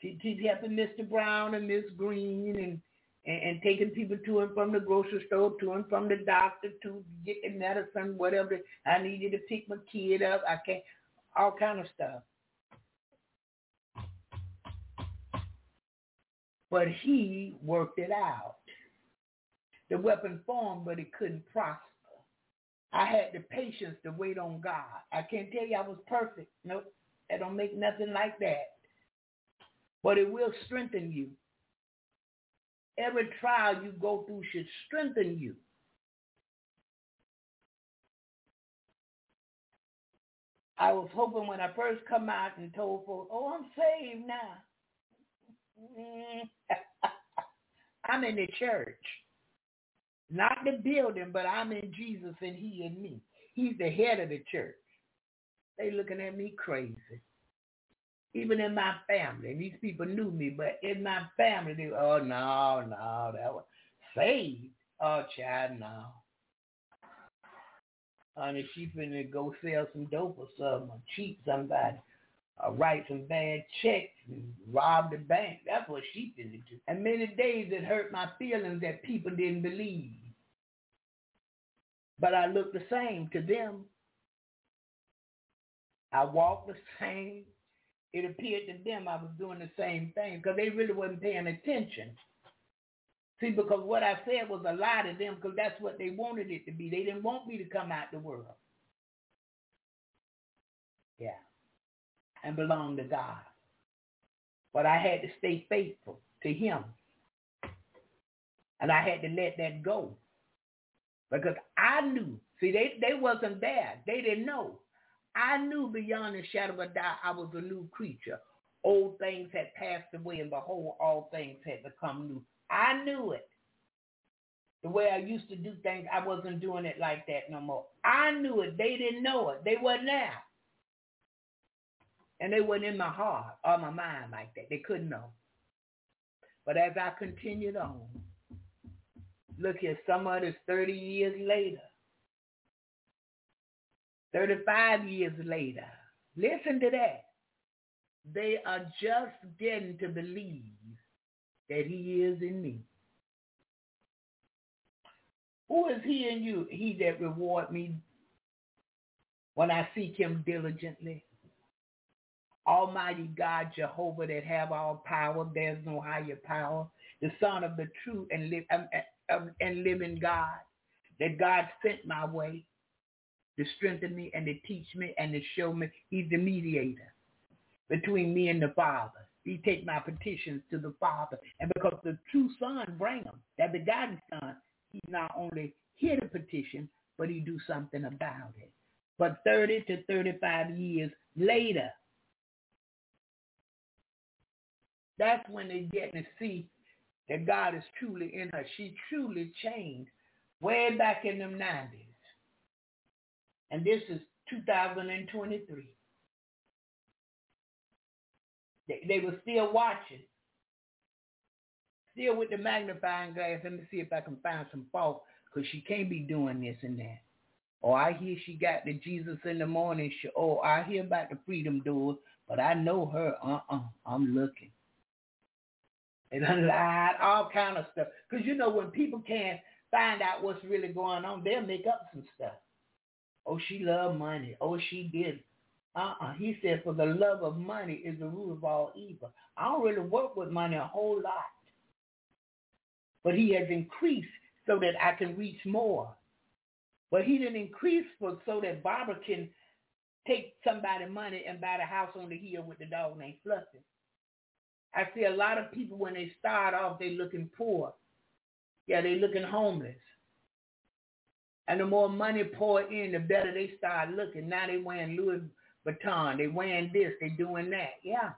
Keep helping Mr. Brown and Miss Green and taking people to and from the grocery store, to and from the doctor, to get the medicine, whatever. I needed to pick my kid up. I can't, all kind of stuff. But he worked it out. The weapon formed, but it couldn't prosper. I had the patience to wait on God. I can't tell you I was perfect. Nope, that don't make nothing like that. But it will strengthen you. Every trial you go through should strengthen you. I was hoping when I first come out and told folks, oh, I'm saved now. I'm in the church. Not the building, but I'm in Jesus and he in me. He's the head of the church. They looking at me crazy. Even in my family, these people knew me, but in my family, they oh, no, that was saved. Oh, child, no. Honey, she finna go sell some dope or something, or cheat somebody, or write some bad checks and rob the bank. That's what she finna do. And many days it hurt my feelings that people didn't believe. But I looked the same to them. I walked the same. It appeared to them I was doing the same thing because they really wasn't paying attention. See, because what I said was a lie to them because that's what they wanted it to be. They didn't want me to come out the world. Yeah. And belong to God. But I had to stay faithful to him. And I had to let that go. Because I knew. See, they wasn't there. They didn't know. I knew beyond the shadow of a doubt I was a new creature. Old things had passed away, and behold, all things had become new. I knew it. The way I used to do things, I wasn't doing it like that no more. I knew it. They didn't know it. They weren't there. And they weren't in my heart or my mind like that. They couldn't know. But as I continued on, look here, some of this 30 years later, 35 years later, listen to that. They are just getting to believe that he is in me. Who is he in you? He that reward me when I seek him diligently. Almighty God, Jehovah, that have all power. There's no higher power. The Son of the true and living God, that God sent my way to strengthen me and to teach me and to show me. He's the mediator between me and the Father. He take my petitions to the Father. And because the true Son bring them, that begotten Son, he not only hear the petition, but he do something about it. But 30 to 35 years later, that's when they're getting to see that God is truly in her. She truly changed way back in the 90s. And this is 2023. They were still watching. Still with the magnifying glass. Let me see if I can find some fault, because she can't be doing this and that. Oh, I hear she got the Jesus in the morning show. Oh, I hear about the freedom doors, but I know her. I'm looking. They done lied, all kind of stuff. Because, you know, when people can't find out what's really going on, they'll make up some stuff. Oh, she loved money. Oh, she did. He said, for the love of money is the root of all evil. I don't really work with money a whole lot. But he has increased so that I can reach more. But he didn't increase so that Barbara can take somebody's money and buy the house on the hill with the dog named Fluffy. I see a lot of people when they start off, they looking poor. Yeah, they looking homeless. And the more money pour in, the better they start looking. Now they wearing Louis Vuitton. They wearing this. They doing that. Yeah.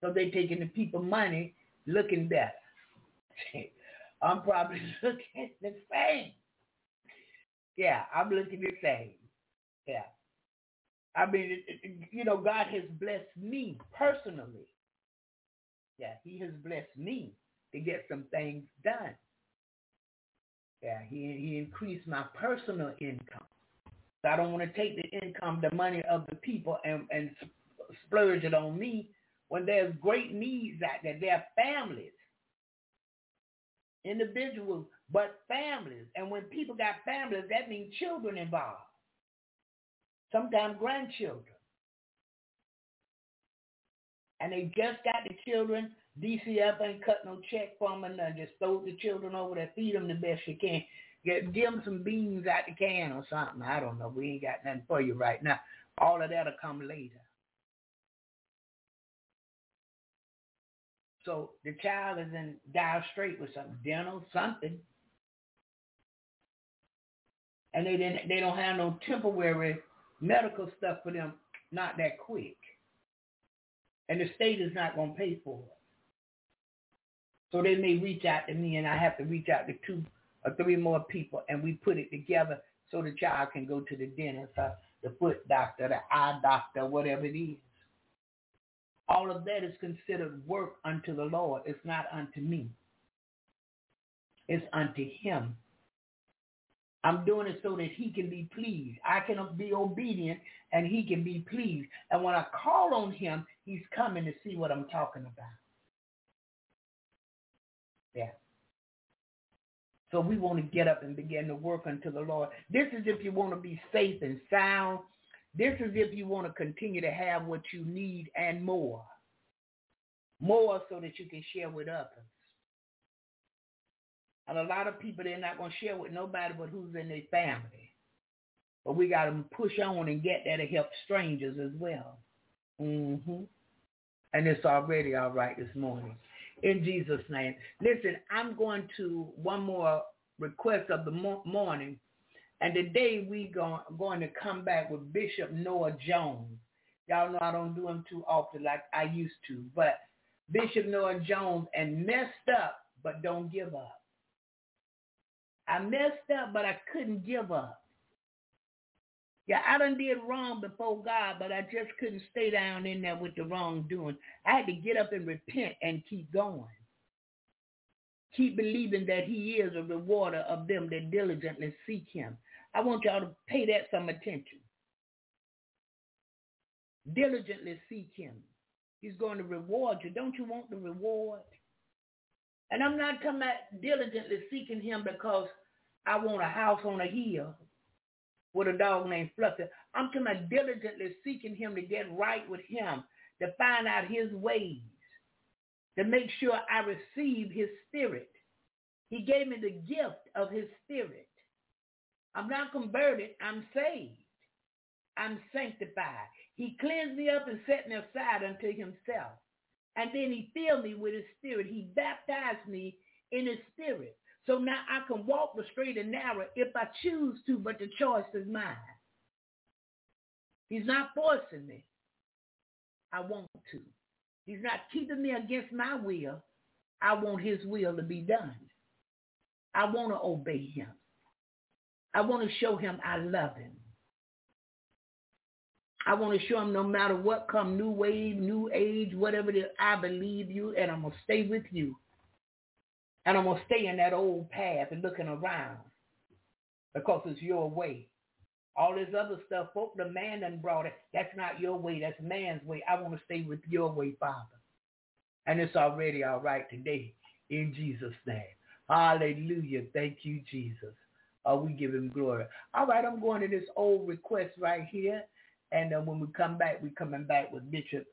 So they taking the people money looking better. I'm probably looking the same. Yeah, I'm looking the same. Yeah. I mean, you know, God has blessed me personally. Yeah, he has blessed me to get some things done. Yeah, he increased my personal income. So I don't want to take the income, the money of the people and splurge it on me when there's great needs out there. There are families, individuals, but families. And when people got families, that means children involved. Sometimes grandchildren. And they just got the children. DCF ain't cut no check for them or nothing. Just throw the children over there, feed them the best you can. Give them some beans out the can or something. I don't know. We ain't got nothing for you right now. All of that'll come later. So the child is in dire strait with something, dental, something. And they don't have no temporary medical stuff for them, not that quick. And the state is not going to pay for it. So they may reach out to me, and I have to reach out to 2 or 3 more people, and we put it together so the child can go to the dentist, the foot doctor, the eye doctor, whatever it is. All of that is considered work unto the Lord. It's not unto me. It's unto him. I'm doing it so that he can be pleased. I can be obedient, and he can be pleased. And when I call on him, he's coming to see what I'm talking about. Yeah. So we want to get up and begin to work unto the Lord. This is if you want to be safe and sound. This is if you want to continue to have what you need and more. More so that you can share with others. And a lot of people, they're not going to share with nobody but who's in their family. But we got to push on and get there to help strangers as well. And it's already all right this morning. In Jesus' name. Listen, I'm going to one more request of the morning. And today we are going to come back with Bishop Noel Jones. Y'all know I don't do him too often like I used to, but Bishop Noel Jones and messed up, but don't give up. I messed up, but I couldn't give up. Yeah, I done did wrong before God, but I just couldn't stay down in there with the wrongdoing. I had to get up and repent and keep going. Keep believing that he is a rewarder of them that diligently seek him. I want y'all to pay that some attention. Diligently seek him. He's going to reward you. Don't you want the reward? And I'm not talking about diligently seeking him because I want a house on a hill with a dog named Fluffy. I'm talking about diligently seeking him to get right with him, to find out his ways, to make sure I receive his spirit. He gave me the gift of his spirit. I'm not converted. I'm saved. I'm sanctified. He cleansed me up and set me aside unto himself. And then he filled me with his spirit. He baptized me in his spirit. So now I can walk the straight and narrow if I choose to, but the choice is mine. He's not forcing me. I want to. He's not keeping me against my will. I want his will to be done. I want to obey him. I want to show him I love him. I want to show him no matter what come, new wave, new age, whatever it is, I believe you and I'm going to stay with you. And I'm going to stay in that old path and looking around because it's your way. All this other stuff, folk, the man done brought it. That's not your way. That's man's way. I want to stay with your way, Father. And it's already all right today in Jesus' name. Hallelujah. Thank you, Jesus. We give him glory. All right, I'm going to this old request right here. And when we come back, we're coming back with Bishop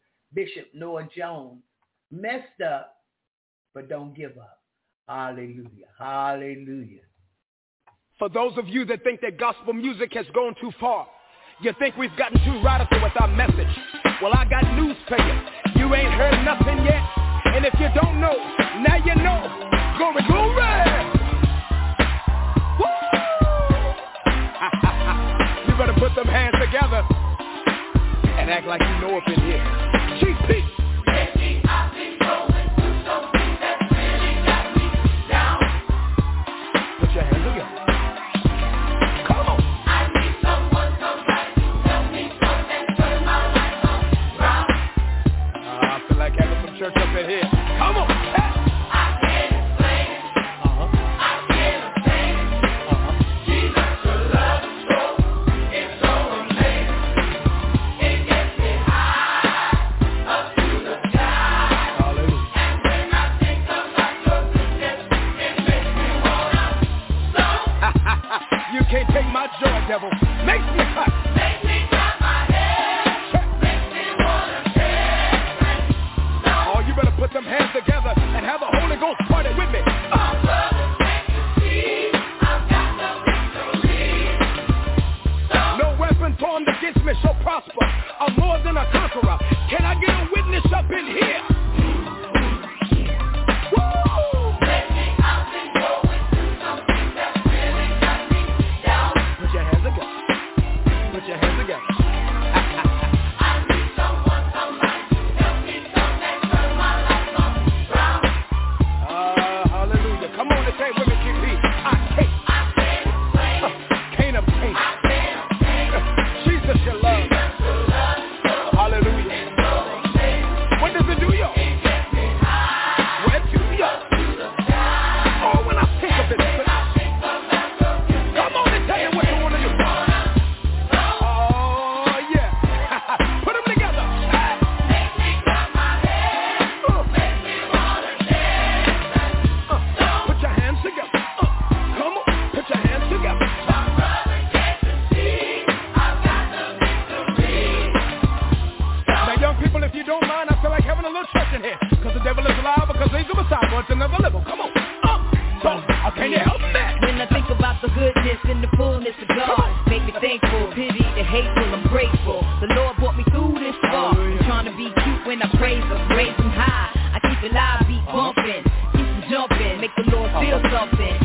Noel Jones. Messed up, but don't give up. Hallelujah. Hallelujah. For those of you that think that gospel music has gone too far, you think we've gotten too radical with our message. Well, I got news for you. You ain't heard nothing yet. And if you don't know, now you know. Glory, glory. Woo! You better put them hands together and act like you know up in here. She's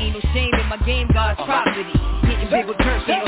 Ain't no shame in my game, God's property. Hitting big with curses,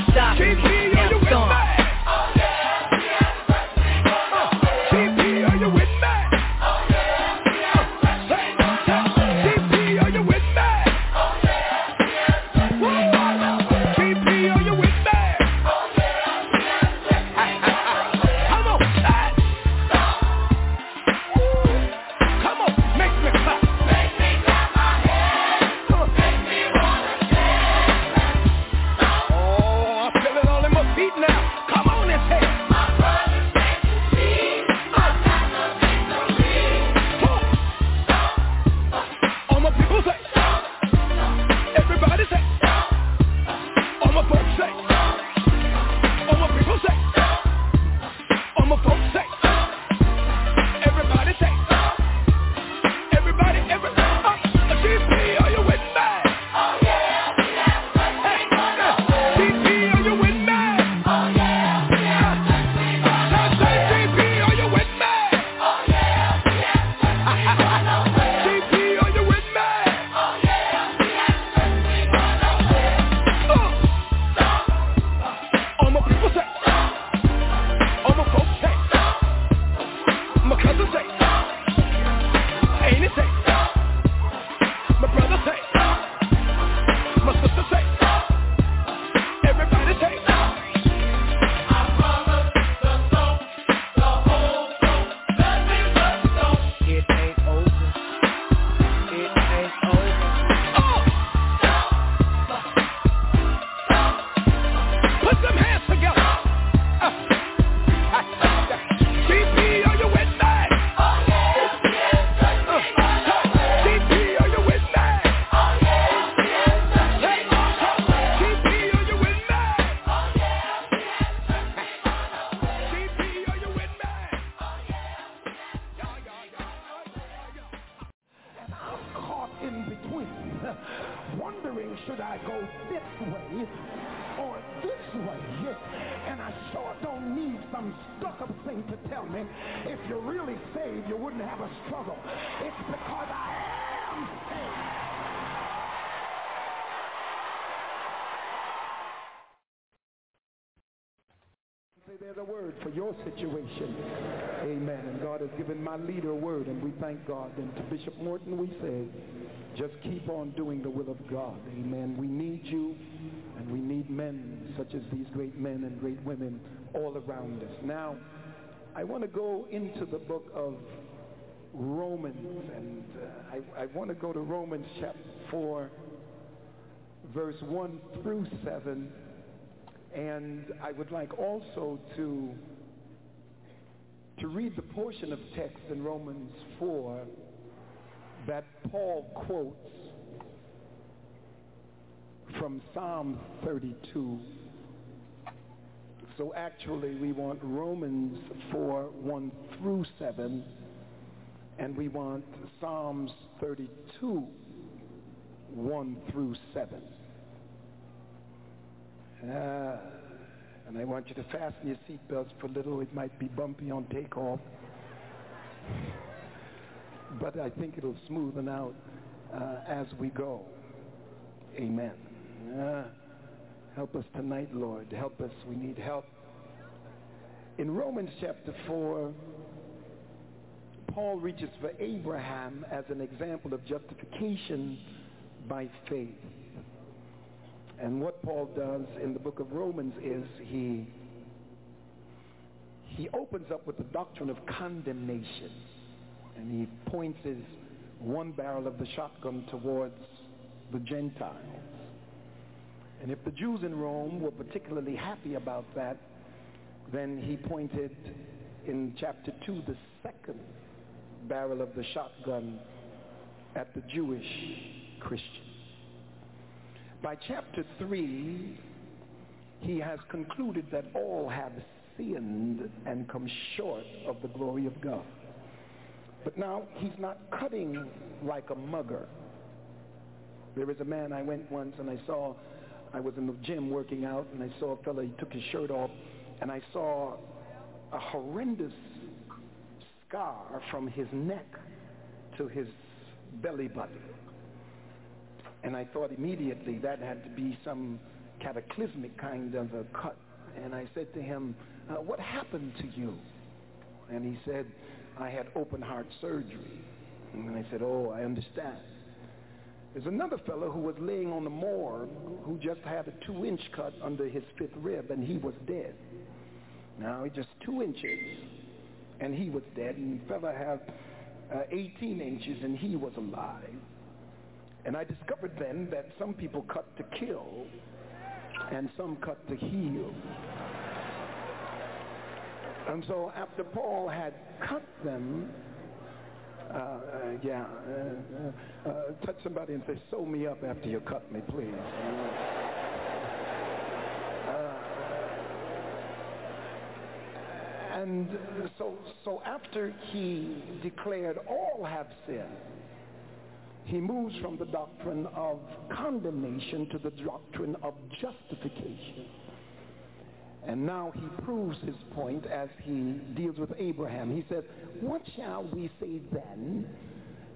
wondering, should I go this way or this way? And I sure don't need some stuck-up thing to tell me, if you're really saved, you wouldn't have a struggle. It's because I am saved. There's a word for your situation. Amen. And God has given my leader a word, and we thank God. And to Bishop Morton we say, just keep on doing the will of God. Amen. We need you, and we need men such as these great men and great women all around us. Now, I want to go into the book of Romans, and I want to go to Romans chapter 4, verse 1 through 7. And I would like also to read the portion of text in Romans 4 that Paul quotes from Psalm 32. So actually we want Romans 4, 1 through 7, and we want Psalms 32, 1 through 7. And I want you to fasten your seatbelts for a little. It might be bumpy on takeoff, but I think it'll smoothen out as we go. Amen. Help us tonight, Lord. Help us. We need help. In Romans chapter 4, Paul reaches for Abraham as an example of justification by faith. And what Paul does in the book of Romans is he opens up with the doctrine of condemnation. And he points his one barrel of the shotgun towards the Gentiles. And if the Jews in Rome were particularly happy about that, then he pointed in chapter 2 the second barrel of the shotgun at the Jewish Christians. By chapter 3, he has concluded that all have sinned and come short of the glory of God. But now he's not cutting like a mugger. There is a man I went once and I was in the gym working out, and I saw a fella, he took his shirt off, and I saw a horrendous scar from his neck to his belly button. And I thought immediately that had to be some cataclysmic kind of a cut. And I said to him, what happened to you? And he said, I had open heart surgery. And I said, oh, I understand. There's another fellow who was laying on the morgue who just had a 2-inch cut under his fifth rib, and he was dead. Now, just 2 inches, and he was dead. And the fellow had 18 inches, and he was alive. And I discovered then that some people cut to kill and some cut to heal. And so after Paul had cut them, touch somebody and say, sew me up after you cut me, please. And so after he declared all have sinned, he moves from the doctrine of condemnation to the doctrine of justification. And now he proves his point as he deals with Abraham. He says, what shall we say then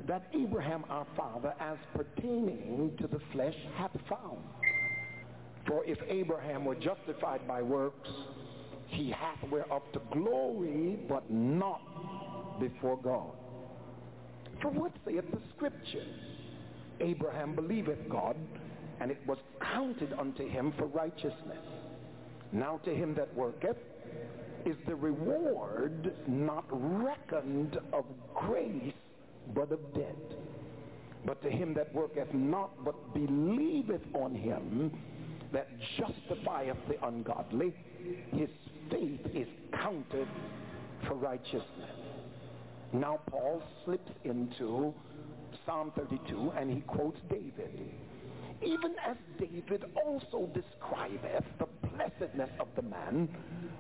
that Abraham our father, as pertaining to the flesh, hath found? For if Abraham were justified by works, he hath whereof to glory, but not before God. For what saith the Scripture? Abraham believeth God, and it was counted unto him for righteousness. Now to him that worketh is the reward not reckoned of grace, but of debt. But to him that worketh not, but believeth on him that justifieth the ungodly, his faith is counted for righteousness. Now Paul slips into Psalm 32, and he quotes David. Even as David also describeth the blessedness of the man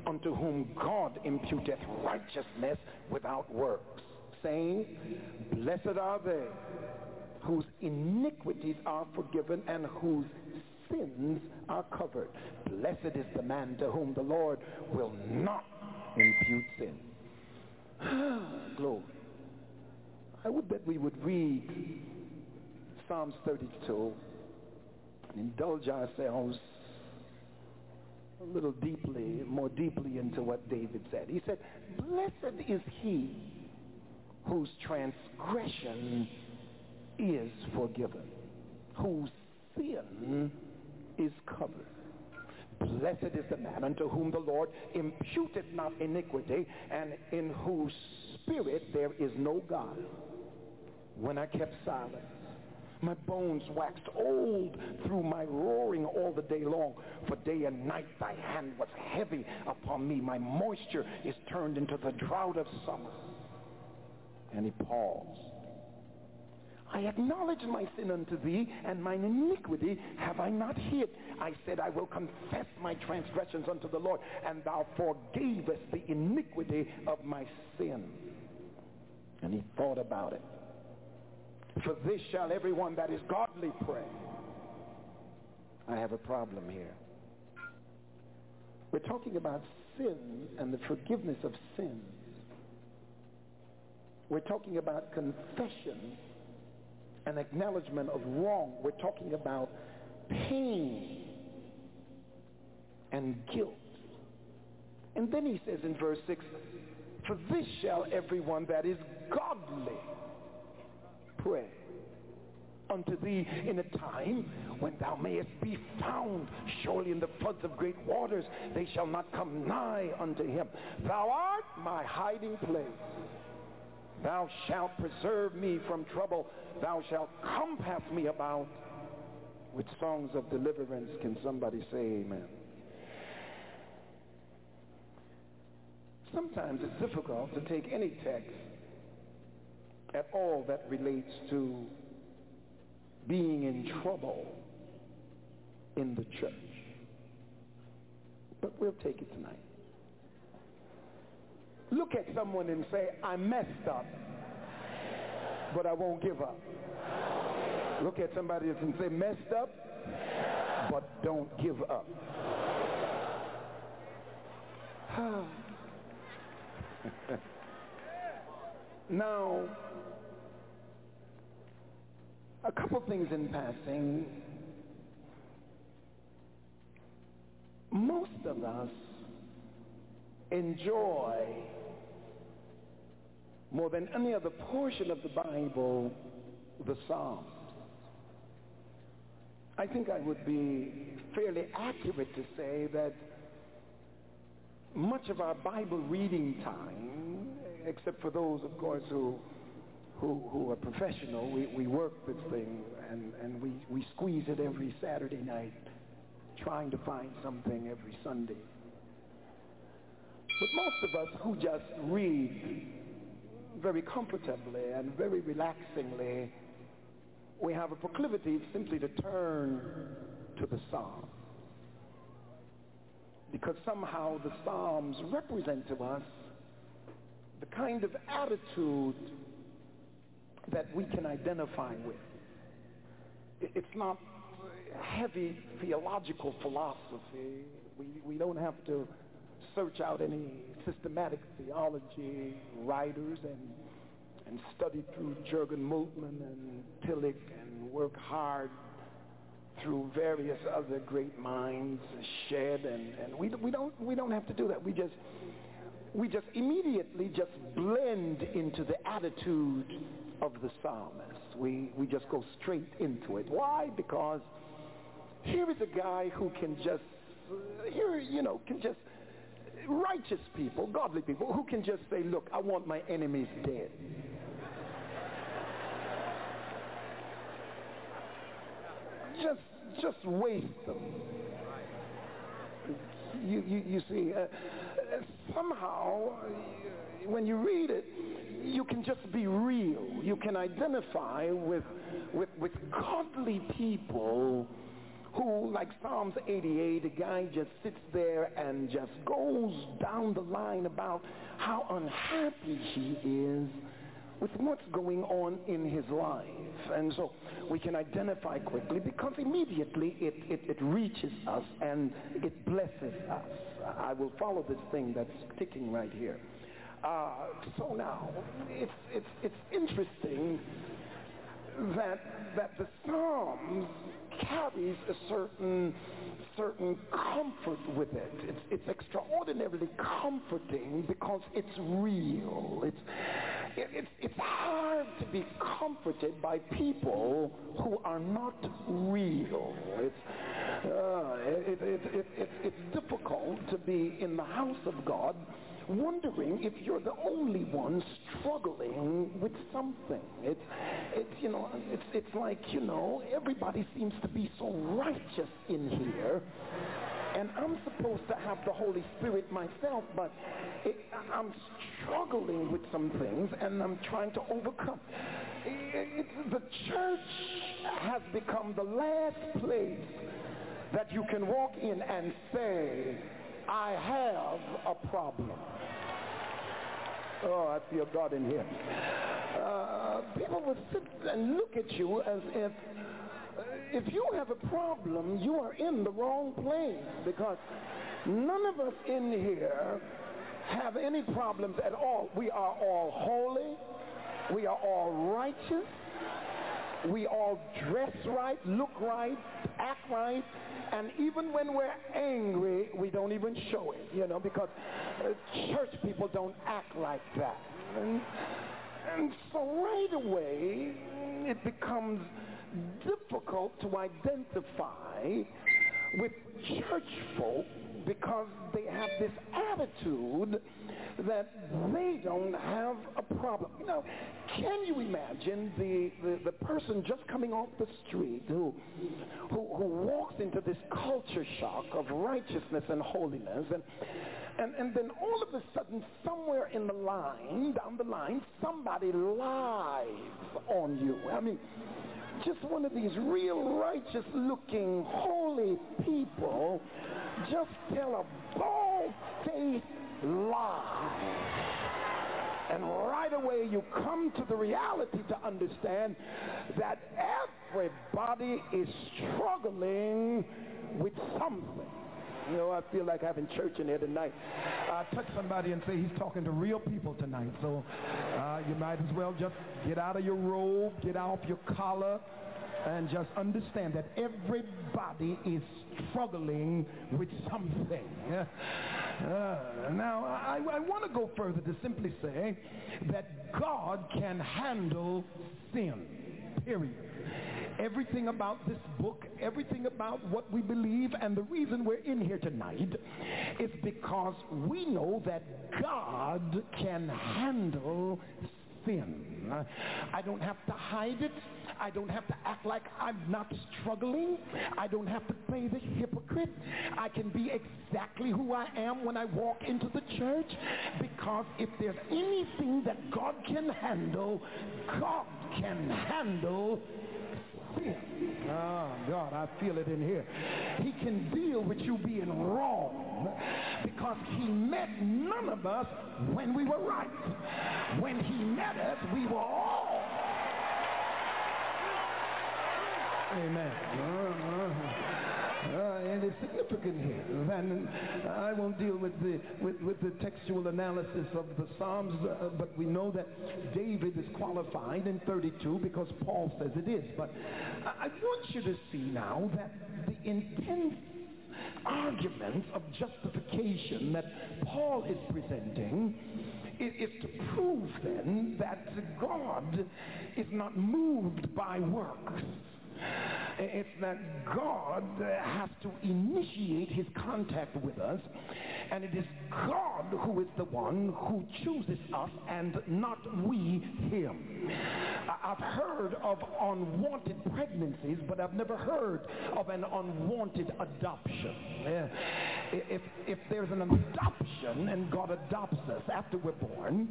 unto whom God imputeth righteousness without works, saying, blessed are they whose iniquities are forgiven and whose sins are covered. Blessed is the man to whom the Lord will not impute sin. Glory. I would that we would read Psalms 32 and indulge ourselves a little deeply, more deeply into what David said. He said, blessed is he whose transgression is forgiven, whose sin is covered. Blessed is the man unto whom the Lord imputeth not iniquity, and in whose spirit there is no God. When I kept silence, my bones waxed old through my roaring all the day long. For day and night thy hand was heavy upon me. My moisture is turned into the drought of summer. And he paused. I acknowledge my sin unto thee, and mine iniquity have I not hid. I said, I will confess my transgressions unto the Lord, and thou forgavest the iniquity of my sin. And he thought about it. For this shall everyone that is godly pray. I have a problem here. We're talking about sin and the forgiveness of sins. We're talking about confession and acknowledgement of wrong. We're talking about pain and guilt. And then he says in verse 6, for this shall everyone that is godly pray unto thee in a time when thou mayest be found. Surely in the floods of great waters they shall not come nigh unto him. Thou art my hiding place. Thou shalt preserve me from trouble. Thou shalt compass me about with songs of deliverance. Can somebody say amen? Sometimes it's difficult to take any text at all that relates to being in trouble in the church. But we'll take it tonight. Look at someone and say, I messed up, but I won't give up. Look at somebody and say, messed up, but don't give up. Now, a couple things in passing. Most of us enjoy, more than any other portion of the Bible, the Psalms. I think I would be fairly accurate to say that much of our Bible reading time, except for those, of course, who are professional, we work this thing and we squeeze it every Saturday night, trying to find something every Sunday. But most of us who just read very comfortably and very relaxingly, we have a proclivity simply to turn to the Psalms. Because somehow the Psalms represent to us the kind of attitude that we can identify with. It's not heavy theological philosophy. We don't have to search out any systematic theology writers and study through Jürgen Moltmann and Tillich and work hard through various other great minds, Shedd, and we don't have to do that. We just immediately just blend into the attitude of the psalmist. We just go straight into it. Why? Because here is a guy who can just righteous people, godly people, who can just say, look, I want my enemies dead. Just waste them. You see, somehow, when you read it, you can just be real. You can identify with godly people who, like Psalms 88, a guy just sits there and just goes down the line about how unhappy he is with what's going on in his life. And so we can identify quickly, because immediately it reaches us and it blesses us. I will follow this thing that's ticking right here. So now, it's interesting that the Psalms carries a certain comfort with it. It's extraordinarily comforting because it's real. It's hard to be comforted by people who are not real. It's difficult to be in the house of God wondering if you're the only one struggling with something. It's like, everybody seems to be so righteous in here, and I'm supposed to have the Holy Spirit myself, but I'm struggling with some things, and I'm trying to overcome. The church has become the last place that you can walk in and say, I have a problem. Oh, I feel God in here. People will sit and look at you as if you have a problem, you are in the wrong place, because none of us in here have any problems at all. We are all holy. We are all righteous. We all dress right, look right, act right, and even when we're angry, we don't even show it, because church people don't act like that. And so right away, it becomes difficult to identify with church folk, because they have this attitude that they don't have a problem. Now, can you imagine the person just coming off the street who walks into this culture shock of righteousness and holiness, and then all of a sudden, somewhere down the line, somebody lies on you. I mean, just one of these real righteous-looking, holy people just tell a bald-faced lie. And right away you come to the reality to understand that everybody is struggling with something. I feel like having church in here tonight. Touch somebody and say, he's talking to real people tonight. So you might as well just get out of your robe, get off your collar, and just understand that everybody is struggling with something. Now, I want to go further to simply say that God can handle sin, period. Everything about this book, everything about what we believe, and the reason we're in here tonight is because we know that God can handle sin. I don't have to hide it. I don't have to act like I'm not struggling. I don't have to play the hypocrite. I can be exactly who I am when I walk into the church, because if there's anything that God can handle, God can handle sin. Oh, God, I feel it in here. He can deal with you being wrong, because he met none of us when we were right. When he met us, we were all. Amen. And it's significant here. And I won't deal with the textual analysis of the Psalms, but we know that David is qualified in 32 because Paul says it is. But I want you to see now that the intense arguments of justification that Paul is presenting is to prove then that God is not moved by works. It's that God has to initiate his contact with us, and it is God who is the one who chooses us, and not we him. I've heard of unwanted pregnancies, but I've never heard of an unwanted adoption. If there's an adoption and God adopts us after we're born,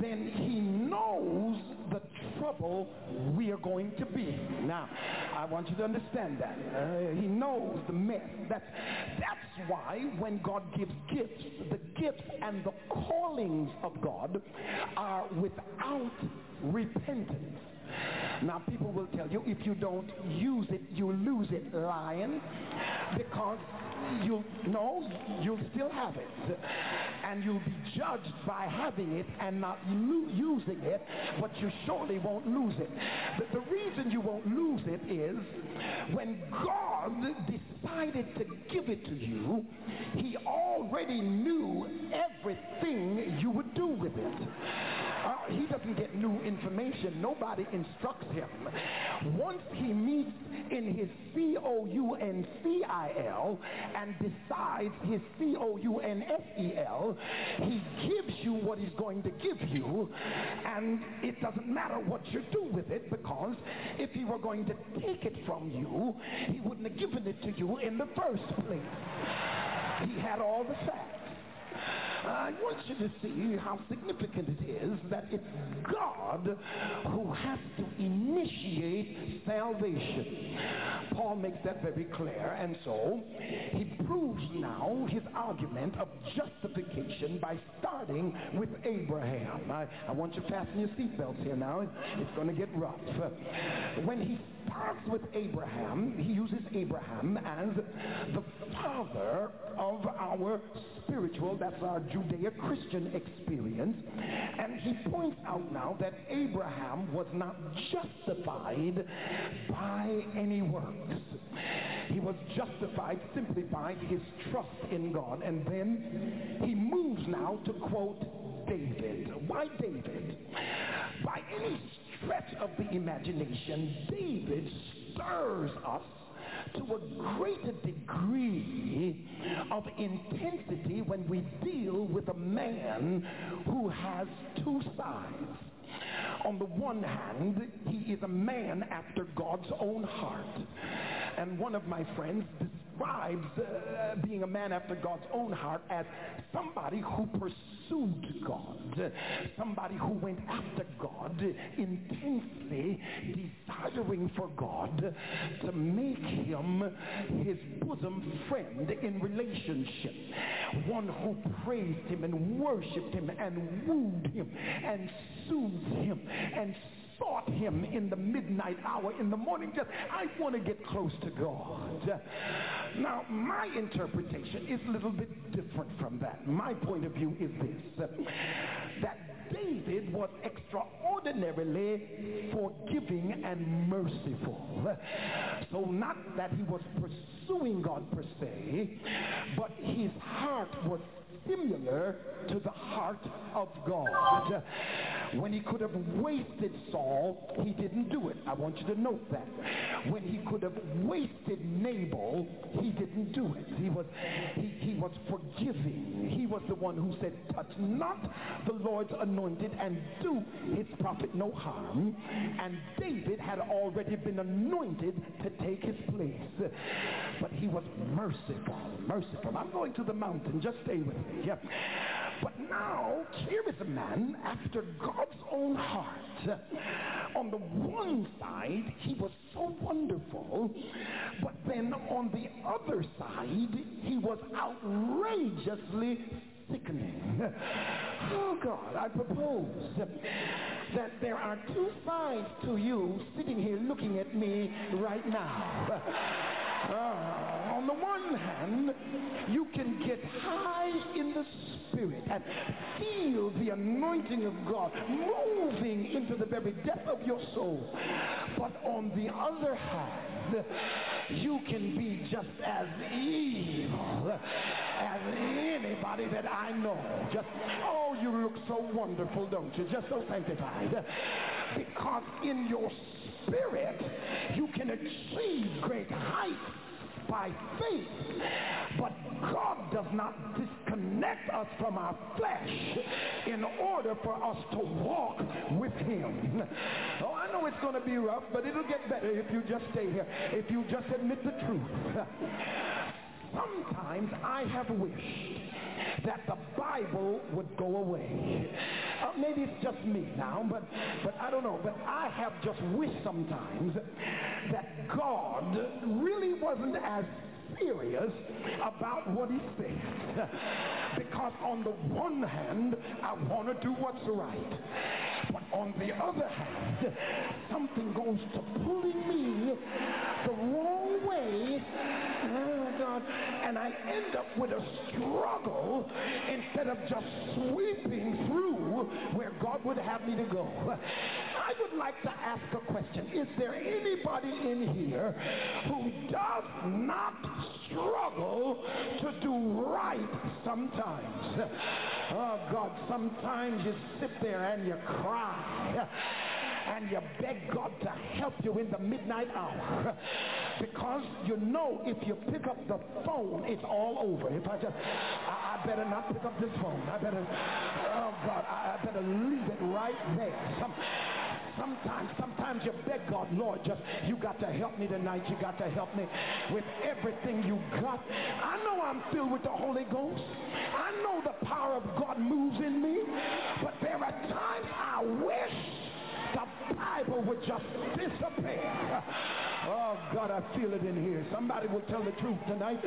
then he knows the trouble we are going to be. Now, I want you you to understand that. He knows the mess. That's why when God gives gifts, the gifts and the callings of God are without repentance. Now, people will tell you, if you don't use it, you lose it, lying, because you'll still have it, and you'll be judged by having it and not using it, but you surely won't lose it. But the reason you won't lose it is when God decided to give it to you, he already knew everything you would do with it. He doesn't get new information. Nobody instructs him. Once he meets in his C-O-U-N-C-I-L and decides his C-O-U-N-S-E-L, he gives you what he's going to give you, and it doesn't matter what you do with it, because if he were going to take it from you, he wouldn't have given it to you in the first place. He had all the facts. I want you to see how significant it is that it's God who has to initiate salvation. Paul makes that very clear, and so he proves now his argument of justification by starting with Abraham. I want you to fasten your seatbelts here now. It's going to get rough. When he starts with Abraham, he uses Abraham as the father of our spiritual, that's our Judeo-Christian experience, and he points out now that Abraham was not justified by any works. He was justified simply by his trust in God, and then he moves now to quote David. Why David? By any stretch of the imagination, David stirs us to a greater degree of intensity when we deal with a man who has two sides. On the one hand, he is a man after God's own heart. And one of my friends describes being a man after God's own heart as somebody who pursued God, somebody who went after God intensely, desiring for God to make him his bosom friend in relationship, one who praised him and worshiped him and wooed him and soothed him and sought him in the midnight hour, in the morning. Just, I want to get close to God. Now, my interpretation is a little bit different from that. My point of view is this, that David was extraordinarily forgiving and merciful. So not that he was pursuing God per se, but his heart was similar to the heart of God. When he could have wasted Saul, he didn't do it. I want you to note that. When he could have wasted Nabal, he didn't do it. He was forgiving. He was the one who said, touch not the Lord's anointed and do his prophet no harm. And David had already been anointed to take his place. But he was merciful. I'm going to the mountain. Just stay with me. Yeah. But now, here is a man after God's own heart. On the one side, he was so wonderful, but then on the other side, he was outrageously sickening. Oh God, I propose that there are two sides to you sitting here looking at me right now. On the one hand, you can get high in the Spirit and feel the anointing of God moving into the very depth of your soul. But on the other hand, you can be just as evil as anybody that I know. Just, oh, you look so wonderful, don't you? Just so sanctified. Because in your Spirit, you can achieve great heights by faith, but God does not disconnect us from our flesh in order for us to walk with him. Oh, I know it's going to be rough, but it'll get better if you just stay here, if you just admit the truth. Sometimes I have wished that the Bible would go away. Maybe it's just me now, but I don't know. But I have just wished sometimes that God really wasn't as serious about what he said. Because on the one hand, I want to do what's right. But on the other hand, something goes to pulling me the wrong way. Oh God. And I end up with a struggle instead of just sweeping through where God would have me to go. I would like to ask a question. Is there anybody in here who does not struggle to do right sometimes? Oh God, sometimes you sit there and you cry and you beg God to help you in the midnight hour, because you know if you pick up the phone it's all over. If I just, I better not pick up this phone. I better, oh God, I better leave it right there. Sometimes you beg God, Lord, just, you got to help me tonight. You got to help me with everything you got. I know I'm filled with the Holy Ghost. I know the power of God moves in me. But there are times I wish the Bible would just disappear. Oh, God, I feel it in here. Somebody will tell the truth tonight.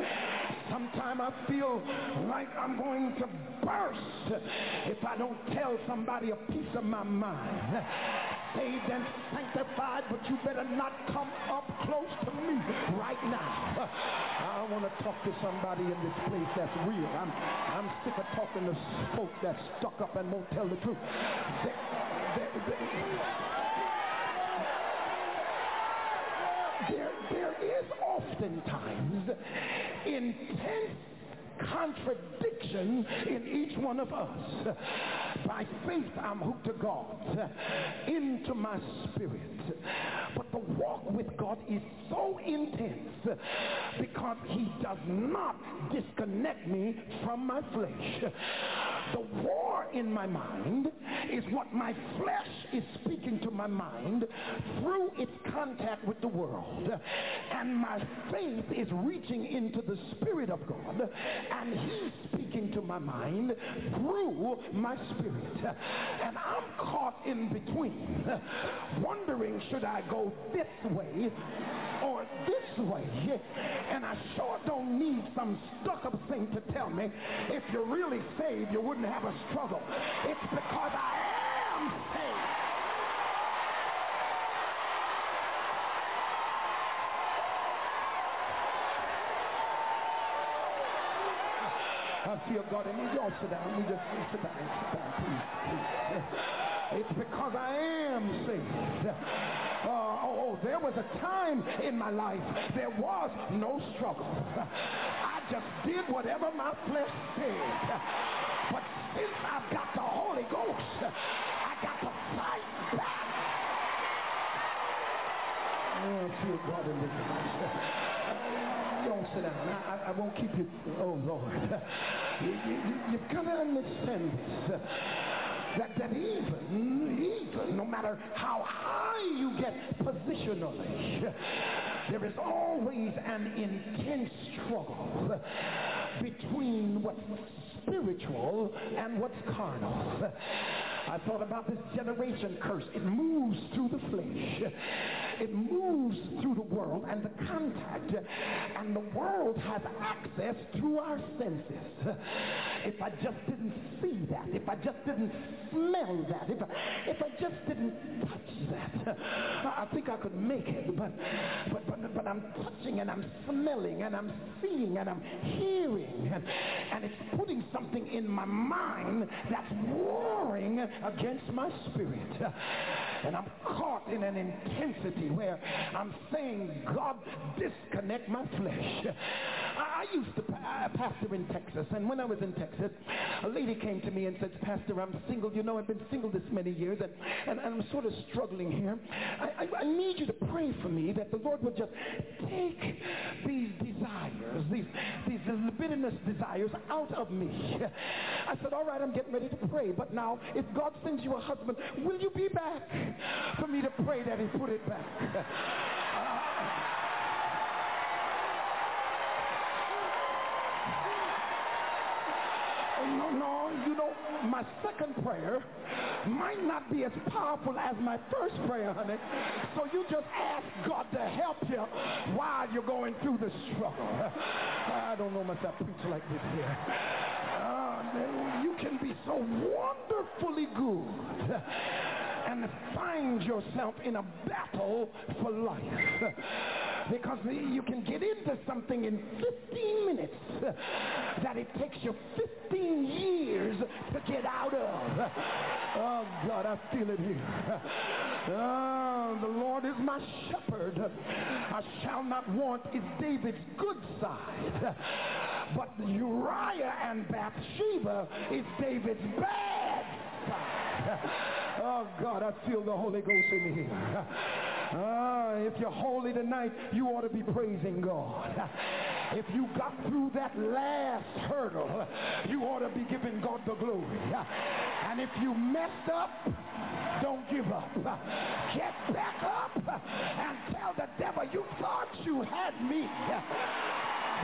Sometimes I feel like I'm going to burst if I don't tell somebody a piece of my mind. Saved and sanctified, but you better not come up close to me right now. I want to talk to somebody in this place that's real. I'm sick of talking to folk that's stuck up and won't tell the truth. There is oftentimes intense contradiction in each one of us. By faith, I'm hooked to God, into my spirit. But the walk with God is so intense because he does not disconnect me from my flesh. The war in my mind is what my flesh is speaking to my mind through its contact with the world. And my faith is reaching into the Spirit of God, and he's speaking to my mind through my spirit. And I'm caught in between, wondering, should I go this way or this way? And I sure don't need some stuck-up thing to tell me, if you're really saved, you wouldn't have a struggle. It's because I am saved. I feel God, and you all sit down. You just sit down, please. It's because I am saved. There was a time in my life there was no struggle. I just did whatever my flesh said. But since I've got the Holy Ghost, I got to fight back. I feel God in this house. Don't sit down. I won't keep you. Oh, Lord. You've got to understand this. That even, no matter how high you get positionally, there is always an intense struggle between what's spiritual and what's carnal. I thought about this generation curse. It moves through the flesh. It moves through the world and the contact. And the world has access through our senses. If I just didn't see that, if I just didn't smell that, if I just didn't touch that, I think I could make it. But I'm touching and I'm smelling and I'm seeing and I'm hearing. And it's putting something in my mind that's warring against my spirit. And I'm caught in an intensity where I'm saying, God, disconnect my flesh. I used to pastor in Texas, and when I was in Texas, a lady came to me and said, Pastor, I'm single. You know, I've been single this many years, and I'm sort of struggling here. I need you to pray for me that the Lord would just take these desires, these libidinous desires out of me. I said, all right, I'm getting ready to pray, but now if God sends you a husband, will you be back for me to pray that he put it back? My second prayer might not be as powerful as my first prayer, honey. So you just ask God to help you while you're going through the struggle. I don't know myself preach like this here. You can be so wonderfully good and find yourself in a battle for life. Because you can get into something in 15 minutes that it takes you 15 years to get out of. Oh, God, I feel it here. Oh, the Lord is my shepherd. I shall not want is David's good side. But Uriah and Bathsheba is David's bad side. Oh, God, I feel the Holy Ghost in here. If you're holy tonight, you ought to be praising God. If you got through that last hurdle, you ought to be giving God the glory. And if you messed up, don't give up. Get back up and tell the devil, you thought you had me,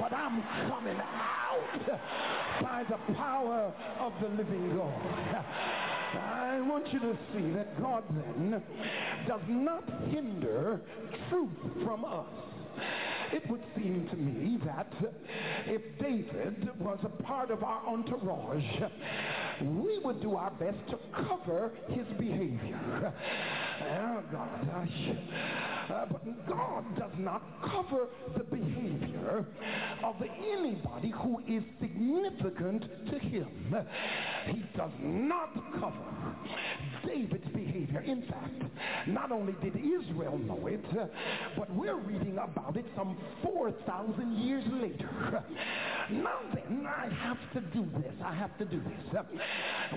but I'm coming out by the power of the living God. I want you to see that God then does not hinder truth from us. It would seem to me that if David was a part of our entourage, we would do our best to cover his behavior. Oh, God. But God does not cover the behavior of anybody who is significant to him. He does not cover David's behavior. In fact, not only did Israel know it, but we're reading about it some 4,000 years later. Now then, I have to do this.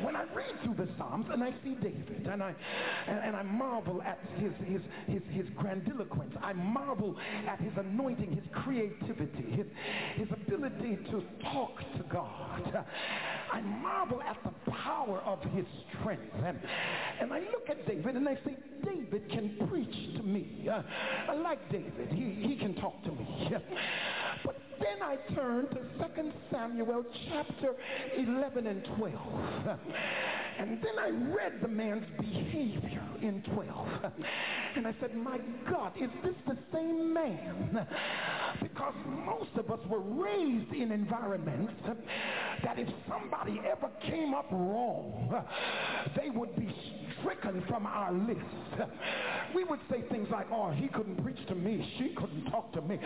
When I read through the Psalms and I see David and I marvel at his grandiloquence, I marvel at his anointing, his creativity, his ability to talk to God. I marvel at the power of his strength. And I look at David and I say, David can preach to me. I like David. He can talk to me. But then I turn to 2 Samuel chapter 11 and 12. And then I read the man's behavior in 12. And I said, my God, is this the same man? Because most of us were raised in environments that if somebody ever came up wrong, they would be stricken from our list. We would say things like, oh, he couldn't preach to me. She couldn't talk to me.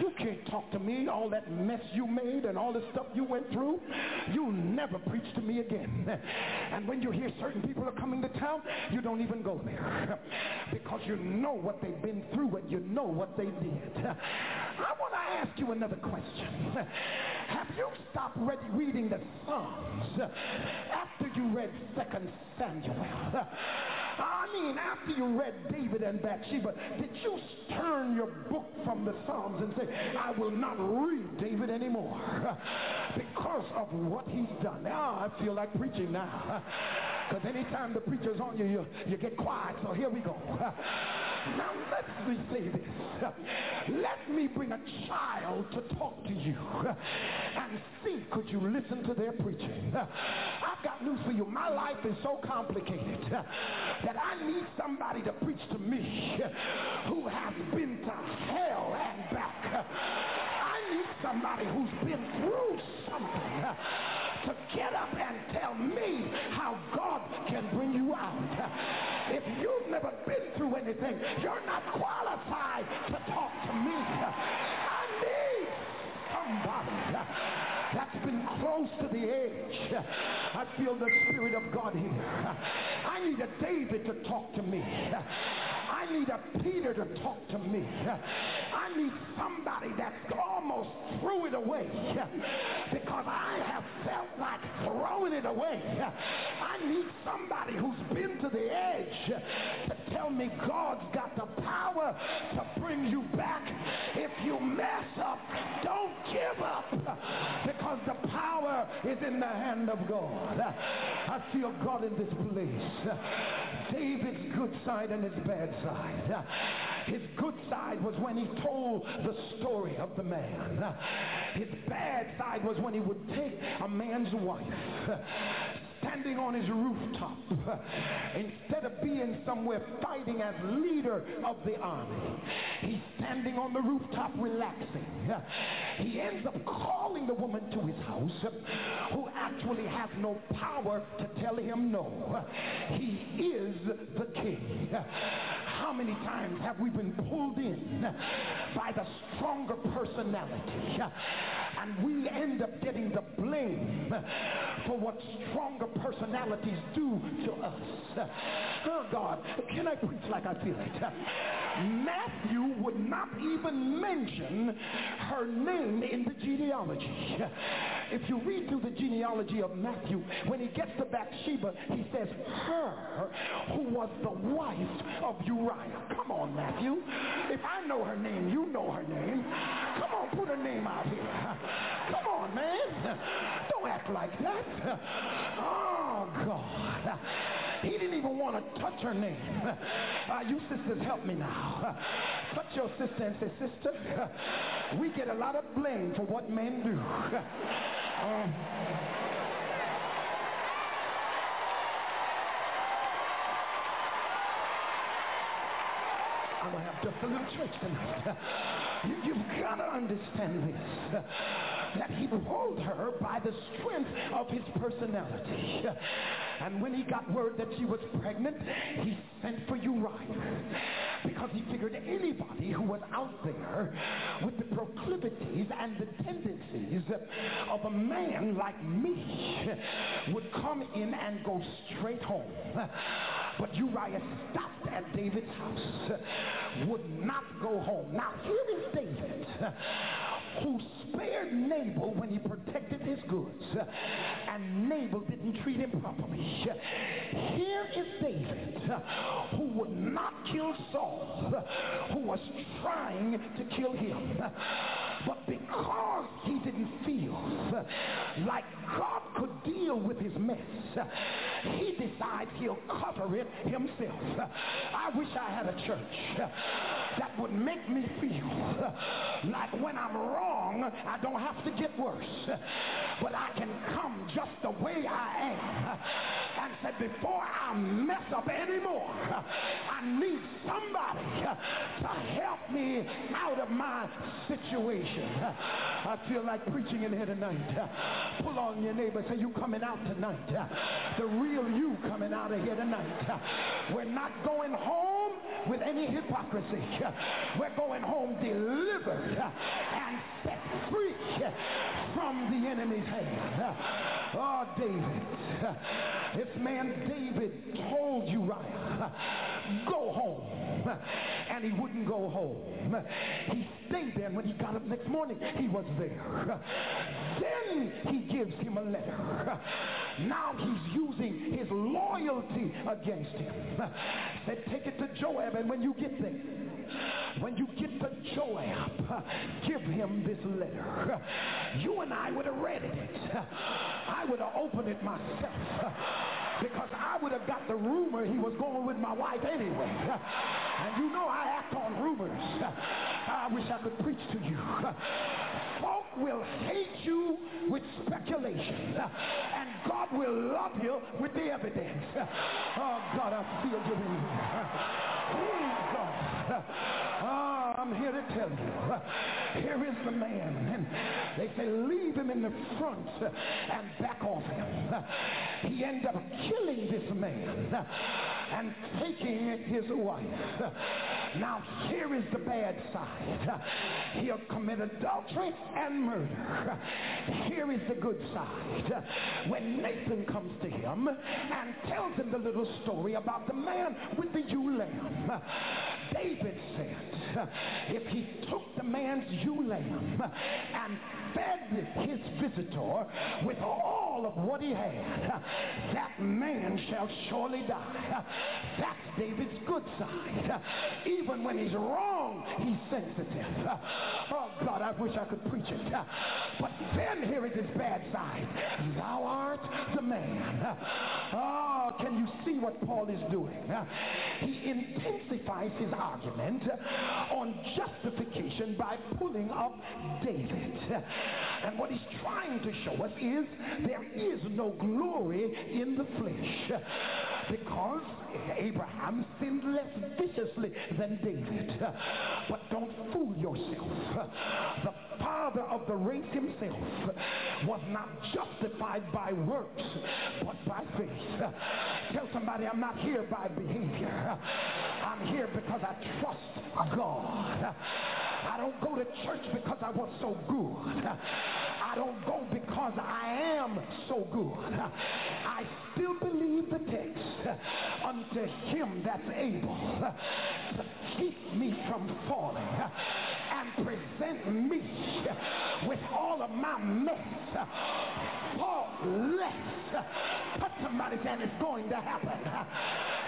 You can't talk to me. All that mess you made and all the stuff you went through, you'll never preach to me again. And when you hear certain people are coming to town, you don't even go there because you know what they've been through and you know what they did. I want to ask you another question. Have you stopped reading the Psalms after you read 2 Samuel? I mean, after you read David and Bathsheba, did you turn your book from the Psalms and say, I will not read David anymore because of what he's done? Now I feel like preaching now. Because anytime the preacher's on you, you get quiet. So here we go. Now let me say this. Let me bring a child to talk to you and see, could you listen to their preaching? I've got news for you. My life is so complicated that I need somebody to preach to me who has been to hell and back. I need somebody who's been through something to get up and tell me how God can bring you out. If you've never been through anything, you're not qualified to talk to me. I need somebody that's been close to the edge. I feel the Spirit of God here. I need a David to talk to me. I need a Peter to talk to me. I need somebody that's almost threw it away because I have felt like throwing it away. I need somebody who's been to the edge to tell me God's got the power to bring you back. If you mess up, don't give up because the power is in the hand of God. I feel God in this place. David's good side and his bad side. His good side was when he told the story of the man. His bad side was when he would take a man's wife. Standing on his rooftop instead of being somewhere fighting as leader of the army, he's standing on the rooftop relaxing. He ends up calling the woman to his house who actually has no power to tell him no. He is the king. How many times have we been pulled in by the stronger personality and we end up getting the blame for what stronger personalities do to us? Oh God, can I preach like I feel it? Matthew would not even mention her name in the genealogy. If you read through the genealogy of Matthew, when he gets to Bathsheba, he says her who was the wife of Uriah. Come on, Matthew. If I know her name, you know her name. Come on, put her name out here. Come on, man. Don't act like that. Oh, God. He didn't even want to touch her name. You sisters, help me now. Touch your sister and say, sister, we get a lot of blame for what men do. I'm going to have just a little church tonight. You've got to understand this. That he would hold her by the strength of his personality. And when he got word that she was pregnant, he sent for Uriah. Because he figured anybody who was out there with the proclivities and the tendencies of a man like me would come in and go straight home. But Uriah stopped at David's house, would not go home. Now here is David, who spared Nabal when he protected his goods, and Nabal didn't treat him properly. Here is David, who would not kill Saul, who was trying to kill him, but because he didn't feel like God could deal with his mess, he decides he'll cover it himself. I wish I had a church that would make me feel like when I'm wrong, I don't have to get worse, but I can come just the way I am and say, before I mess up anymore, I need somebody to help me out of my situation. I feel like preaching in here tonight. Pull on your neighbor, say, you coming out tonight. The real you coming out of here tonight. We're not going home with any hypocrisy. We're going home delivered and set free from the enemy's hand. Oh, David. This man David told Uriah, go home. And he wouldn't go home. He stayed there, and when he got up next morning, he was there. Then he gives him a letter. Now he's using his loyalty against him. Said, take it to Joab, and when you get there, when you get to Joab, give him this letter. You and I would have read it. I would have opened it myself because I would have got the rumor he was going with my wife anyway. And you know I act on rumors. I wish I could preach to you. Folk will hate you with speculation, and God will love you with the evidence. Oh, God, I feel you in here. I'm here to tell you, here is the man, and they say leave him in the front and back off him. He ended up killing this man and taking his wife. Now here is the bad side. He'll commit adultery and murder. Here is the good side. When Nathan comes to him and tells him the little story about the man with the ewe lamb, David said, if he took the man's ewe lamb and fed his visitor with all of what he had, that man shall surely die. That's David's good side. Even when he's wrong, he's sensitive. Oh God, I wish I could preach it. But then here is his bad side. Thou art the man. Oh, can you see what Paul is doing? He intensifies his argument on justification by pulling up David. And what he's trying to show us is there is no glory in the flesh, because Abraham sinned less viciously than David. But don't fool yourself. The father of the race himself was not justified by works, but by faith. Tell somebody, I'm not here by behavior. I'm here because I trust God. I don't go to church because I was so good. I don't go because I am so good. I still believe the text, unto him that's able to keep me from falling and present me with all of my mess faultless. Put somebody's hand, it's going to happen,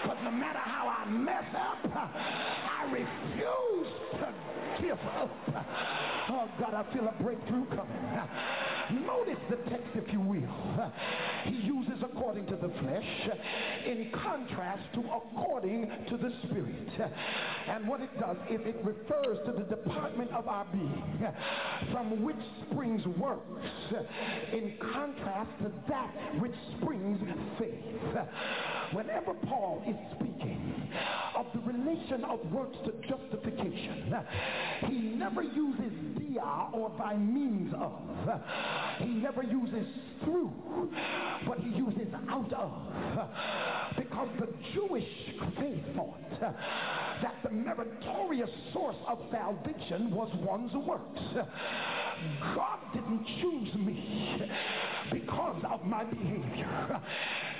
because no matter how I mess up, I refuse to give up. Oh God, I feel a breakthrough coming. Notice the text, if you will. He uses according to the flesh in contrast to according to the spirit. And what it does is it refers to the department of our being from which springs works, in contrast to that which springs faith. Whenever Paul is speaking of the relation of works to justification, he never uses dia, or by means of. He never uses through, but he uses out of, because the Jewish faith thought that the meritorious source of salvation was one's works. God didn't choose me because of my behavior.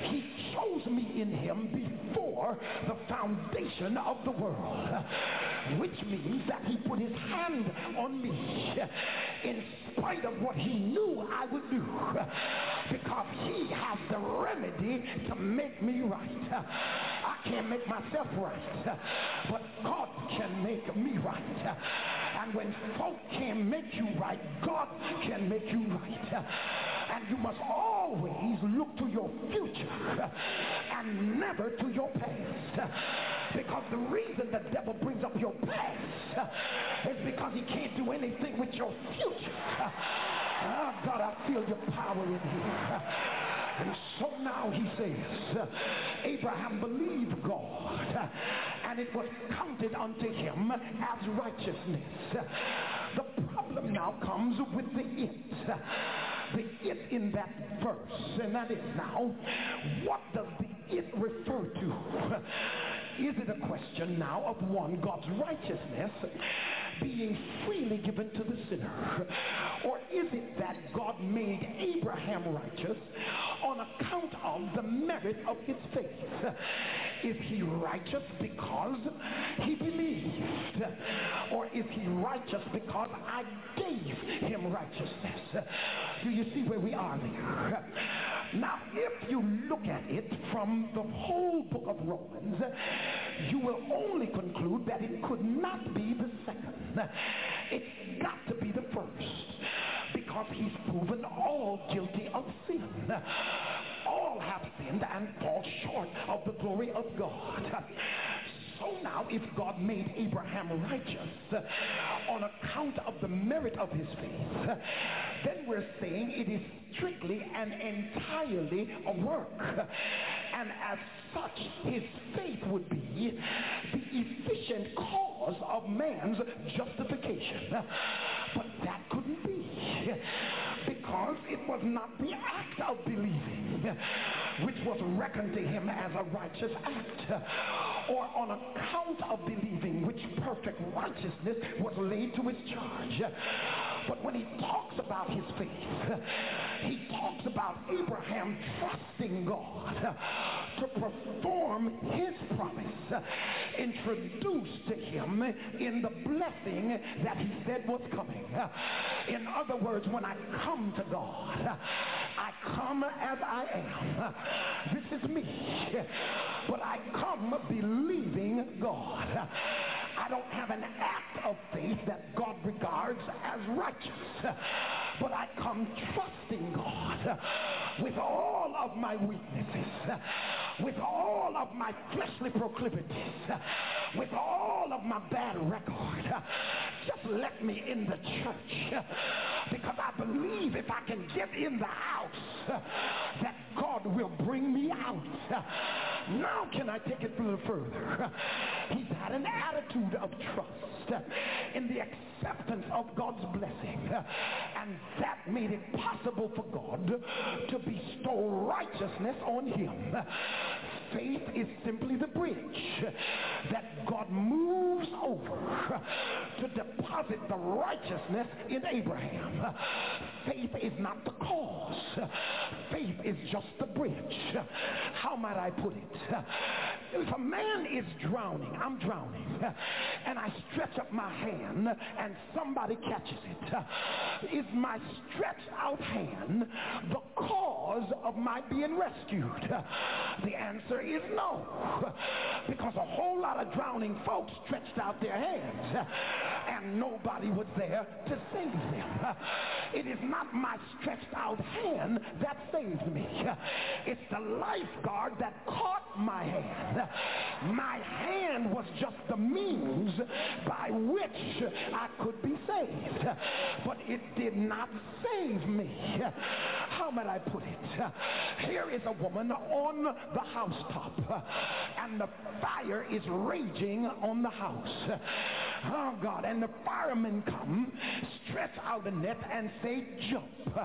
He chose me in him before the foundation of the world, which means that he put his hand on me in spite of what he knew I would do, because he has the remedy to make me right. I can't make myself right, but God can make me right. And when folk can't make you right, God can make you right. And you must always look to your future and never to your past, because the reason the devil brings up your past is because he can't do anything with your future. Oh God, I feel your power in here. And so now he says, Abraham believed God, and it was counted unto him as righteousness. The problem now comes with the it. The it in that verse, and that is now, what does the it refer to? Is it a question now of one, God's righteousness being freely given to the sinner? Or is it that God made Abraham righteous on account of the merit of his faith? Is he righteous because he believed? Or is he righteous because I gave him righteousness? Do you see where we are there? Now, if you look at it from the whole book of Romans, you will only conclude that it could not be the second. It's got to be the first, because he's proven all guilty of sin. All have sinned and fall short of the glory of God. So now, if God made Abraham righteous on account of the merit of his faith, then we're saying it is strictly and entirely a work. And as such, his faith would be the efficient cause of man's justification. But that couldn't be, because it was not the act of believing which was reckoned to him as a righteous act, or on account of believing which perfect righteousness was laid to his charge. But when he talks about his faith, he talks about Abraham trusting God to to perform his promise introduced to him in the blessing that he said was coming. In other words, when I come to God, I come as I am. This is me, but I come believing God. I don't have an act of faith that God regards as righteous, but I come trusting God with all of my weaknesses, with all of my fleshly proclivities, with all of my bad record. Just let me in the church, because I believe if I can get in the house that God will bring me out. Now can I take it a little further? He's had an attitude of trust in the acceptance of God's blessing, and that made it possible for God to bestow righteousness on him. Faith is simply the bridge that God moves over to deposit the righteousness in Abraham. Faith is not the cause. Faith is just the bridge. How might I put it? If a man is drowning, I'm drowning, and I stretch up my hand and somebody catches it, is my stretched out hand the cause of my being rescued? The answer is no, because a whole lot of drowning folks stretched out their hands and nobody was there to save them. It is not my stretched out hand that saves me. It's the lifeguard that caught my hand. My hand was just the means by which I could be saved, but it did not save me. How might I put it? Here is a woman on the housetop, and the fire is raging on the house. Oh God, and the firemen come, stretch out the net and say jump.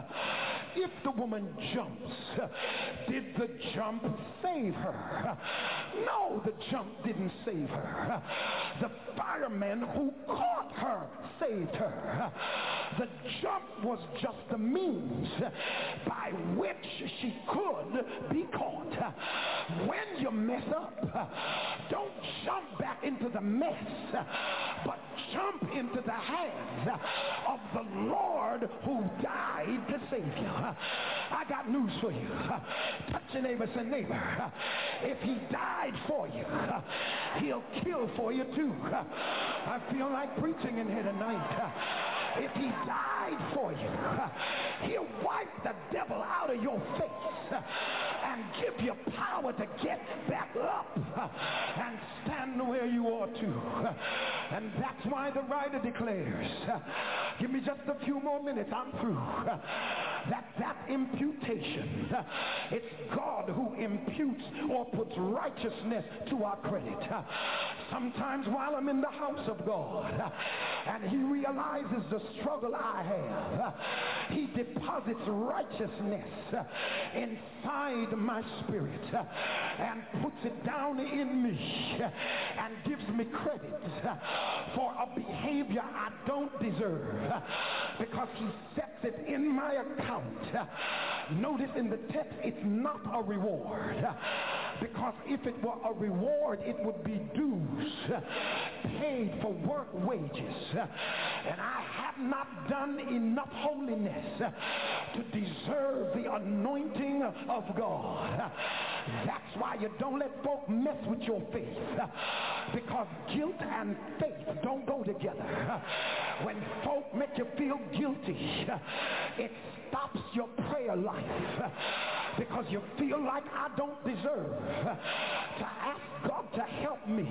If the woman jumps, did the jump save her? No, the jump didn't save her. The fireman who caught her saved her. The jump was just the means by which she could be caught. When you mess up, don't jump back into the mess, but jump into the hands of the Lord who died to save you. I got news for you. Touch your neighbor, say, neighbor, if he died for you, he'll kill for you too. I feel like preaching in here tonight. If he died for you, he'll wipe the devil out of your face and give you power to get back up and stand where you ought to. And that's why the writer declares, give me just a few more minutes, I'm through, that imputation, it's God who imputes or puts righteousness to our credit. Sometimes while I'm in the house of God and he realizes the struggle I have, he deposits righteousness inside my spirit and puts it down in me and gives me credit for a behavior I don't deserve, because he sets it in my account. Notice in the text, it's not a reward, because if it were a reward, it would be dues paid for work wages, and I have not done enough holiness to deserve the anointing of God. That's why you don't let folk mess with your faith, because guilt and faith don't go together. When folk make you feel guilty, it stops your prayer life, because you feel like I don't deserve to ask God to help me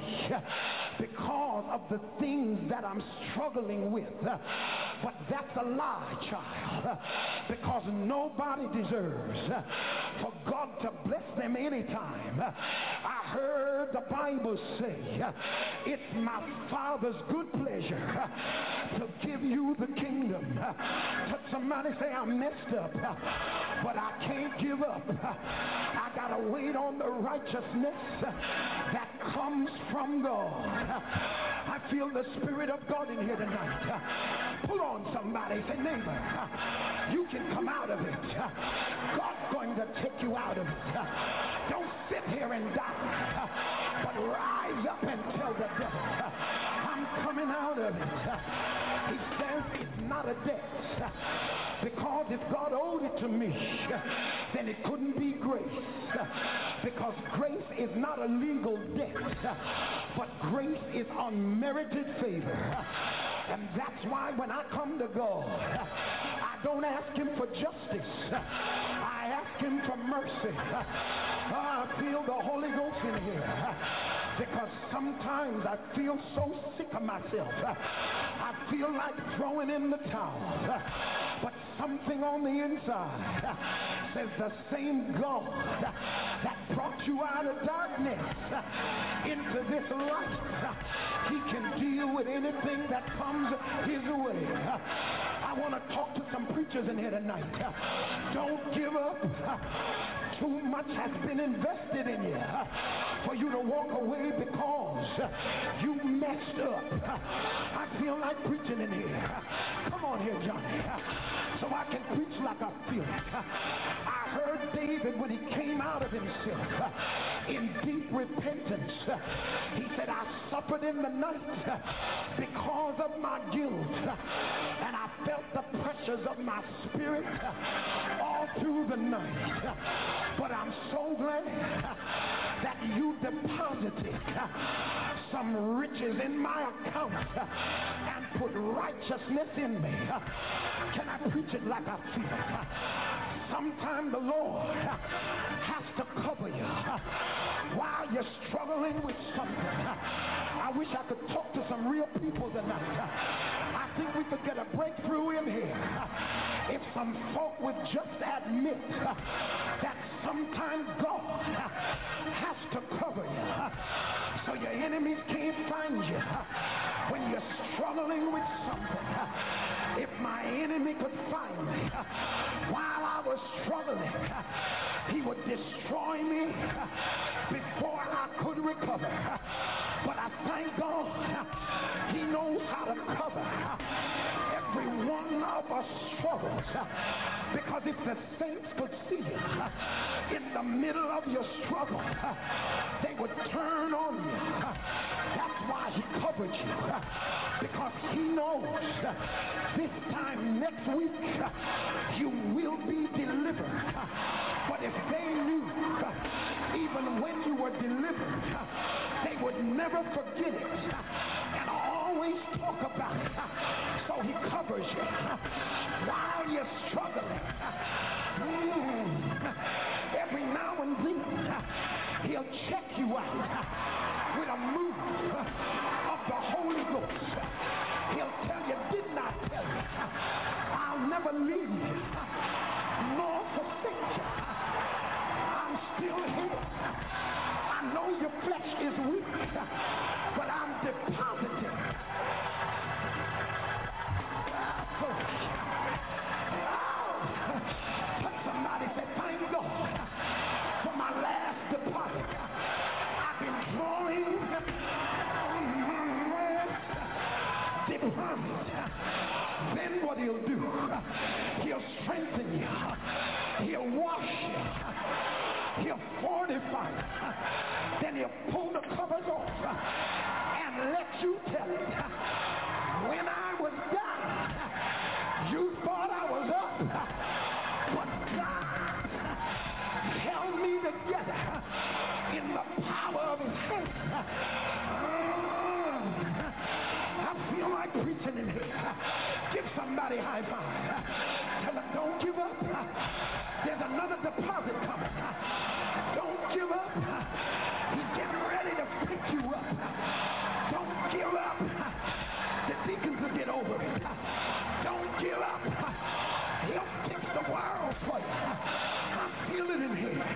because of the things that I'm struggling with. But that's a lie, child, because nobody deserves for God to bless them anytime. I heard the Bible say, it's my Father's good pleasure to give you the kingdom. Somebody say, I messed up, but I can't give up. I gotta wait on the righteousness that comes from God. I feel the Spirit of God in here tonight. Pull on somebody, say, neighbor, you can come out of it. God's going to take you out of it. Don't sit here and die, but rise up and tell the devil, I'm coming out of it. He says it's not a debt, because if God owed it to me, then it couldn't be grace, because grace is not a legal debt, but grace is unmerited favor. And that's why when I come to God, I don't ask him for justice. I ask him for mercy. I feel the Holy Ghost in here, because sometimes I feel so sick of myself. I feel like throwing in the towel. But something on the inside says the same God that brought you out of darkness into this light, he can deal with anything that comes his way. I want to talk to some preachers in here tonight. Don't give up. Too much has been invested in you for you to walk away because you messed up. I feel like preaching in here. Come on here, Johnny, so I can preach like I feel it. I heard David when he came out of himself in deep repentance. He said, I suffered in the night because of my guilt, and I felt the pressures of my spirit all through the night, but I'm so glad that you deposited some riches in my account and put righteousness in me. Can I preach it like I feel it? Sometimes the Lord has to cover you while you're struggling with something. I wish I could talk to some real people tonight. I think we could get a breakthrough in here if some folk would just admit that sometimes God has to cover you so your enemies can't find you when you're struggling with something. If my enemy could find me while I was struggling, he would destroy me before I could recover. But I thank God he knows how to cover every one of our struggles, because if the saints could see you in the middle of your struggle, they would turn on you. That's why he covered you, because he knows this time next week you will be delivered. But if they knew even when you were delivered, they would never forget it and always talk about it. So he covers you while you're struggling. Every now and then he'll check you out with a move of the Holy Ghost. He'll tell you, didn't I tell you? I'll never leave you nor forsake you. I'm still here. I know your flesh is weak, but I'm depositing. Somebody said, thank God for my last deposit. I've been drawing deposits. Then what he'll do, he'll strengthen you, he'll wash you, he'll fortify you, then he'll pull the covers off and let you tell it. When I was down, you thought I was up, but God held me together in the power of his hand. I feel like preaching in here. Give somebody a high five. Tell them, don't give up. There's another deposit coming. Don't give up. He's getting ready to pick you up. Don't give up. The deacons will get over it. Don't give up. He'll fix the world for you. I feel it in here.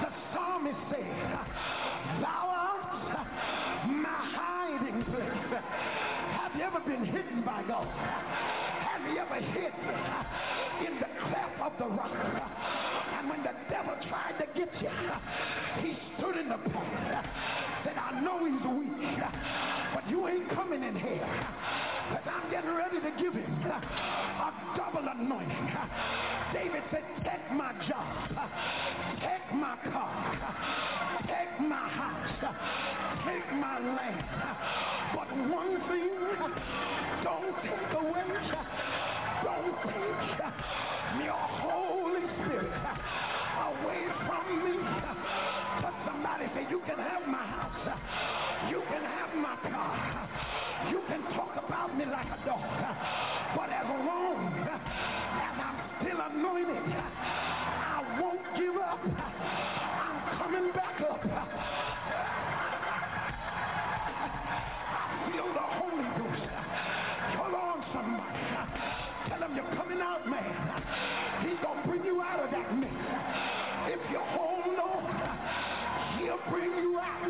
The psalmist said, thou art my hiding place. Have you ever been hidden by God? Have you ever hidden in the cleft of the rock? And when the devil tried to get you, he stood in the path. Said, I know he's weak, but you ain't coming in here, because I'm getting ready to give him a double anointing. David said, take my job, take my car, take my land. But one thing, don't take away, don't take your Holy Spirit away from me. But somebody say, you can have my house, you can have my car, you can talk about me like a dog, but as long as I'm still anointed, I won't give up. I'm coming back up. I feel the Holy Ghost. Come on, somebody. Tell him you're coming out, man. He's going to bring you out of that mix. If you hold on, he'll bring you out.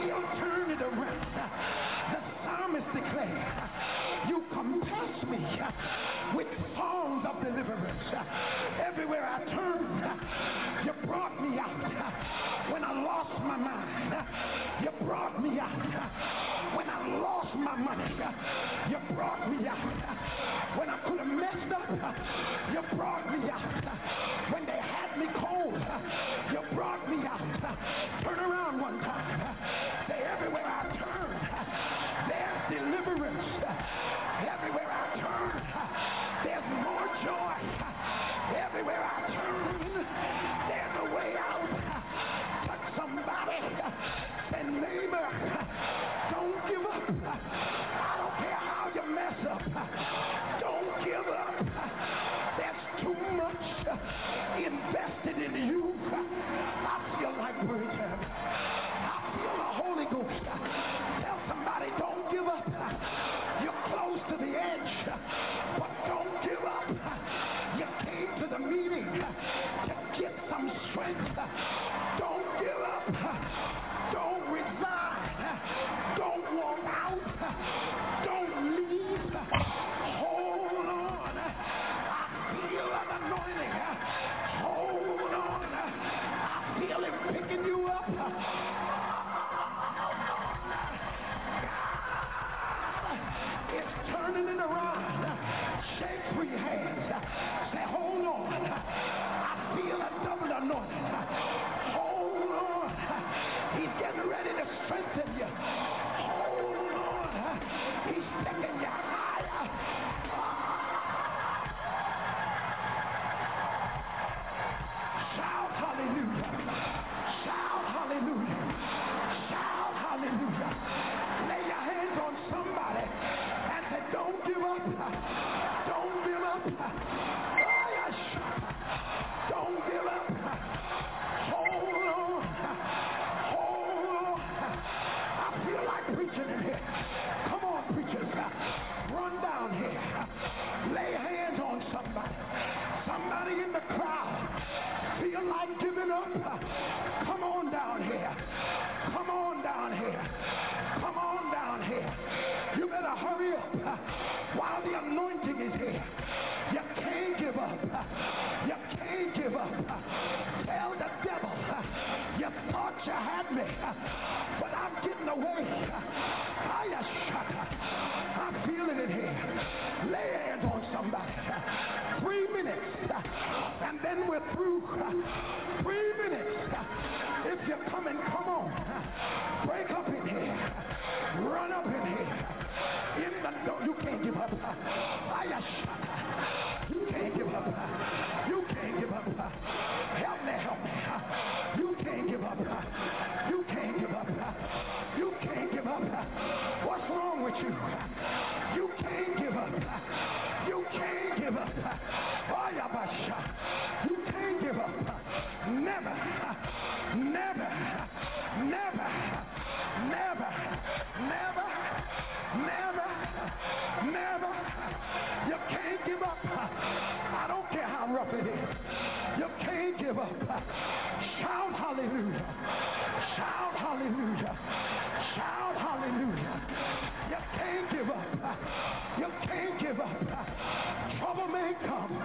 He'll turn it around. The psalmist declared, you compass me with songs of deliverance. Everywhere I turned, you brought me out. When I lost my mind, you brought me out. When I lost my money, you brought me out. When I could have messed up, you brought me out. When they had me cold, you brought me out. Turn around one time. Say, everywhere I turn, there's deliverance. Everywhere I turn, there's more joy. Everywhere I turn, there's a way out. But somebody say, neighbor, don't give up. I don't care how you mess up. Don't give up. There's too much invested in you. I feel like breaking. I feel the Holy Ghost. Tell somebody, don't give up. You're close to the edge, but don't give up. You came to the meeting to get some strength. Don't give up. Don't resign. Don't walk out. Don't leave. Hold on. I feel an anointing. Hold on. I feel him picking you up. It's turning it around. Shake free hands. Say, hold on. I feel a double anointing. Hold on. He's getting ready to strengthen you. Hold on. He's taking you higher. Shout hallelujah. Shout hallelujah. Shout hallelujah. Lay your hands on somebody and say, don't give up. Don't give up. Don't give up. Hold on. Hold on. I feel like preaching in here. Come on, preachers. Run down here. Lay hands on somebody. Somebody in the crowd feel like giving up. Come on down here. Come on down here. Come on down here. You better hurry up while the anointing is here. You can't give up. You can't give up. Tell the devil, you thought you had me, but I'm getting away. I'm feeling it here. Lay hands on somebody. 3 minutes, and then we're through. 3 minutes. If you're coming, come on. Break up in here. Run up in here. In the door, you can't give up. You can't give up. You can't give up. Help me, help me. You can't give up. You can't give up. You can't give up. What's wrong with you? You can't give up. You can't give up. You can't give up. Never. Never. Never. Never. Never. Never. Never. You can't give up. I don't care how rough it is. You can't give up. Shout hallelujah. Shout hallelujah. Shout hallelujah. You can't give up. You can't give up. Trouble may come.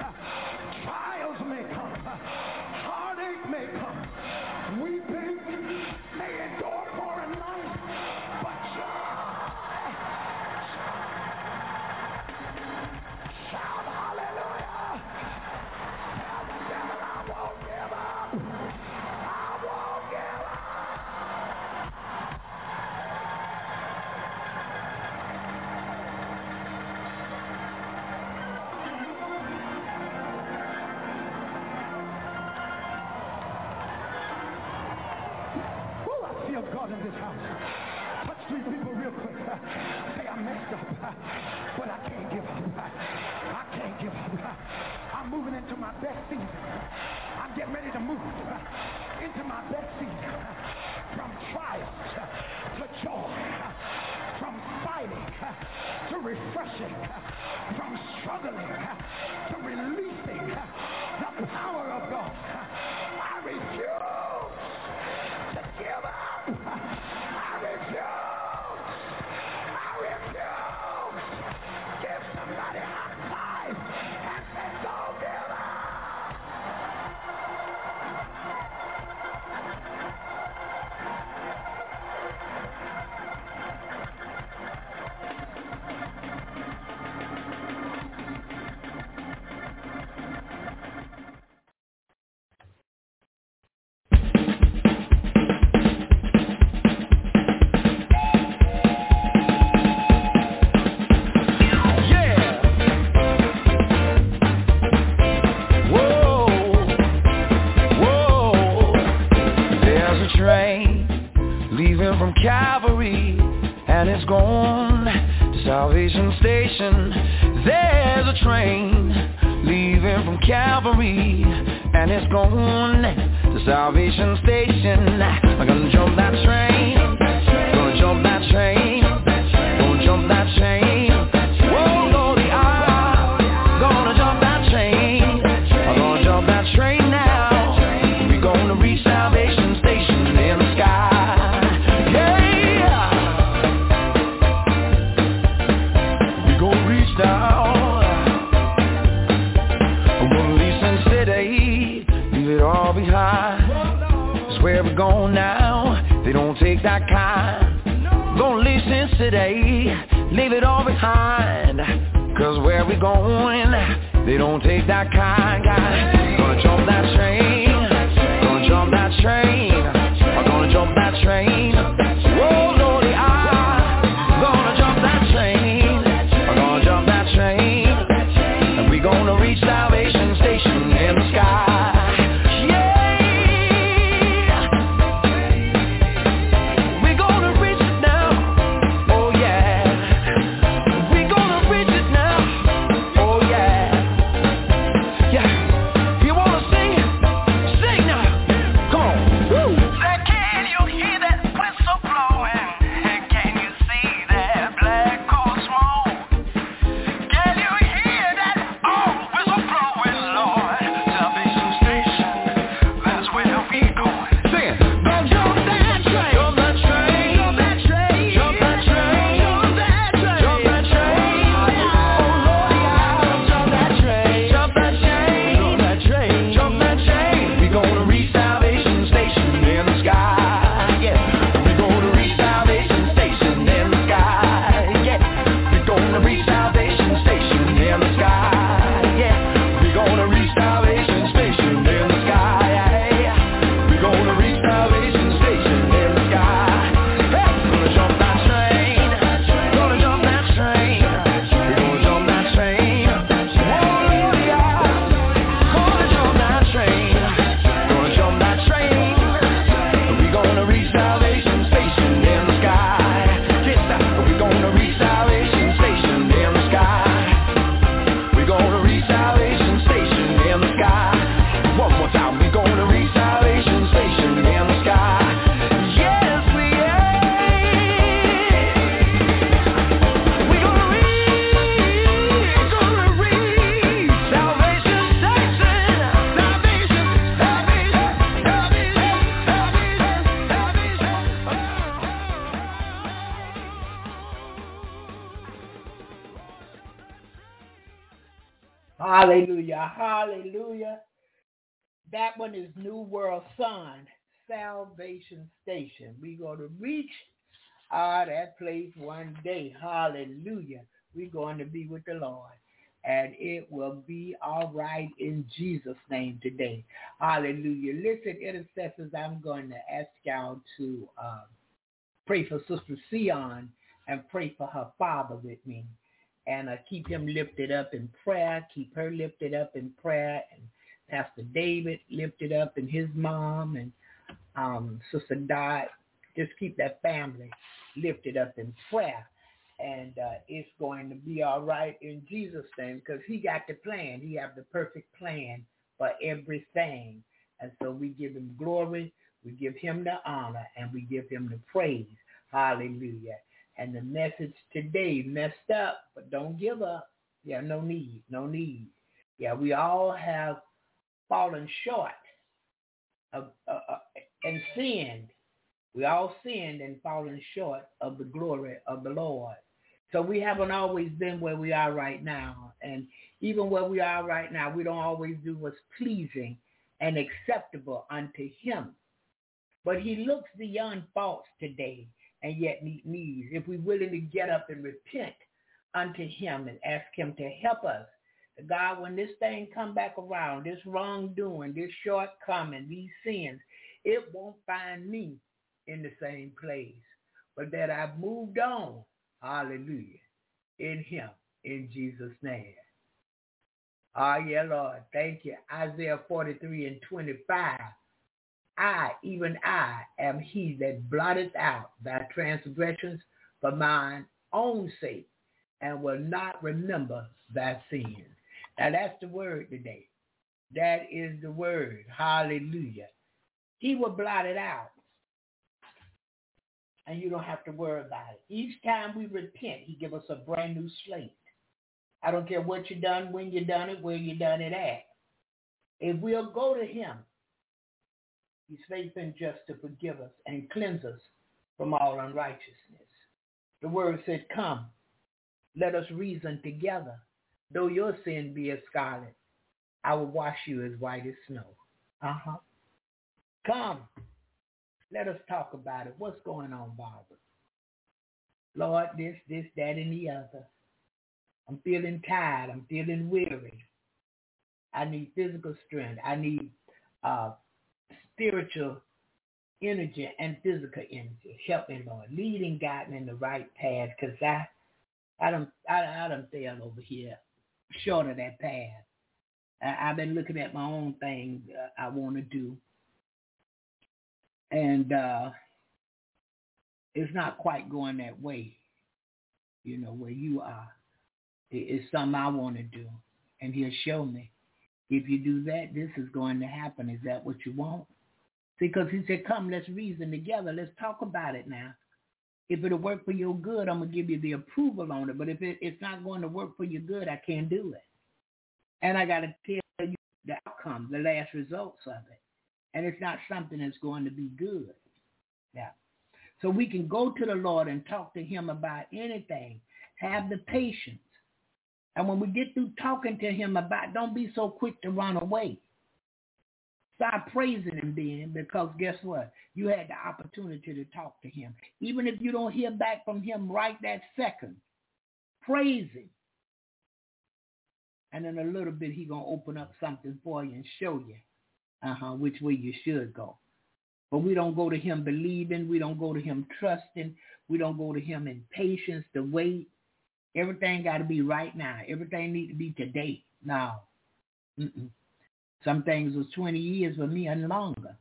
Trials may come. Heartache may come. Weeping may endure for a night. But shout hallelujah. Tell the devil, I won't give up. I won't give up. glory of God in this house. Touch three people real quick. Say, I messed up, but I can't give up. I can't give up. I'm moving into my best season. I'm getting ready to move into my best season. From trials to joy. From fighting to refreshing. From struggling to releasing the power of God. I refuse to give up. I refuse. I refuse. Give somebody a high five and say, don't give Salvation Station. We're going to reach that place one day. Hallelujah. We're going to be with the Lord. And it will be all right in Jesus' name today. Hallelujah. Listen, intercessors, I'm going to ask y'all to pray for Sister Sion and pray for her father with me. And keep him lifted up in prayer. Keep her lifted up in prayer. And Pastor David lifted up, and his mom, and Sister Dot, Just keep that family lifted up in prayer, and it's going to be all right in Jesus' name, because he got the plan. He have the perfect plan for everything. And so we give him glory, we give him the honor, and we give him the praise. Hallelujah. And the message today, messed up, but don't give up. Yeah, no need, no need. Yeah, we all have fallen short of and sinned. We all sinned and fallen short of the glory of the Lord. So we haven't always been where we are right now. And even where we are right now, we don't always do what's pleasing and acceptable unto him. But he looks beyond faults today and yet meet needs. If we're willing to get up and repent unto him and ask him to help us, God, when this thing come back around, this wrongdoing, this shortcoming, these sins, it won't find me in the same place, but that I've moved on, hallelujah, in him, in Jesus' name. Ah, yeah, Lord, thank you. Isaiah 43:25, I, even I, am he that blotteth out thy transgressions for mine own sake, and will not remember thy sins. Now, that's the word today. That is the word, hallelujah. He will blot it out, and you don't have to worry about it. Each time we repent, he gives us a brand new slate. I don't care what you done, when you done it, where you done it at. If we'll go to him, he's faithful and just to forgive us and cleanse us from all unrighteousness. The word said, come, let us reason together. Though your sin be as scarlet, I will wash you as white as snow. Uh-huh. Come. Let us talk about it. What's going on, Barbara? Lord, this, that, and the other. I'm feeling tired. I'm feeling weary. I need physical strength. I need spiritual energy and physical energy. Help me, Lord. Lead and guide me in the right path, because I done fell over here short of that path. I've been looking at my own thing I want to do. And it's not quite going that way, you know, where you are. It's something I want to do. And he'll show me. If you do that, this is going to happen. Is that what you want? Because he said, come, let's reason together. Let's talk about it now. If it'll work for your good, I'm going to give you the approval on it. But if it's not going to work for your good, I can't do it. And I got to tell you the outcome, the last results of it. And it's not something that's going to be good. Yeah. So we can go to the Lord and talk to him about anything. Have the patience. And when we get through talking to him about, don't be so quick to run away. Start praising him then, because guess what? You had the opportunity to talk to him. Even if you don't hear back from him right that second, praise him. And in a little bit, he's going to open up something for you and show you. Which way you should go. But we don't go to him believing. We don't go to him trusting. We don't go to him in patience to wait. Everything got to be right now. Everything needs to be today. No. Mm-mm. Some things was 20 years for me and longer.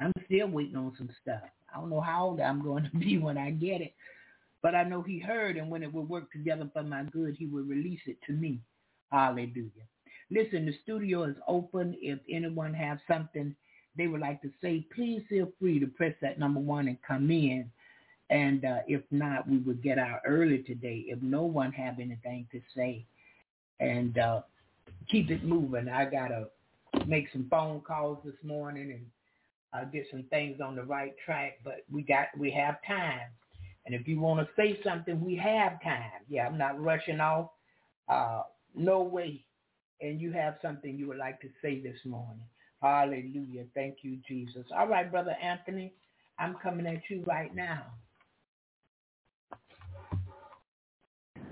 I'm still waiting on some stuff. I don't know how old I'm going to be when I get it. But I know he heard, and when it would work together for my good, he would release it to me. Hallelujah. Listen, the studio is open. If anyone has something they would like to say, please feel free to press that #1 and come in. And if not, we would get out early today if no one have anything to say. And keep it moving. I got to make some phone calls this morning and get some things on the right track. But we have time. And if you want to say something, we have time. Yeah, I'm not rushing off. No way. And you have something you would like to say this morning. Hallelujah. Thank you, Jesus. All right, Brother Anthony, I'm coming at you right now.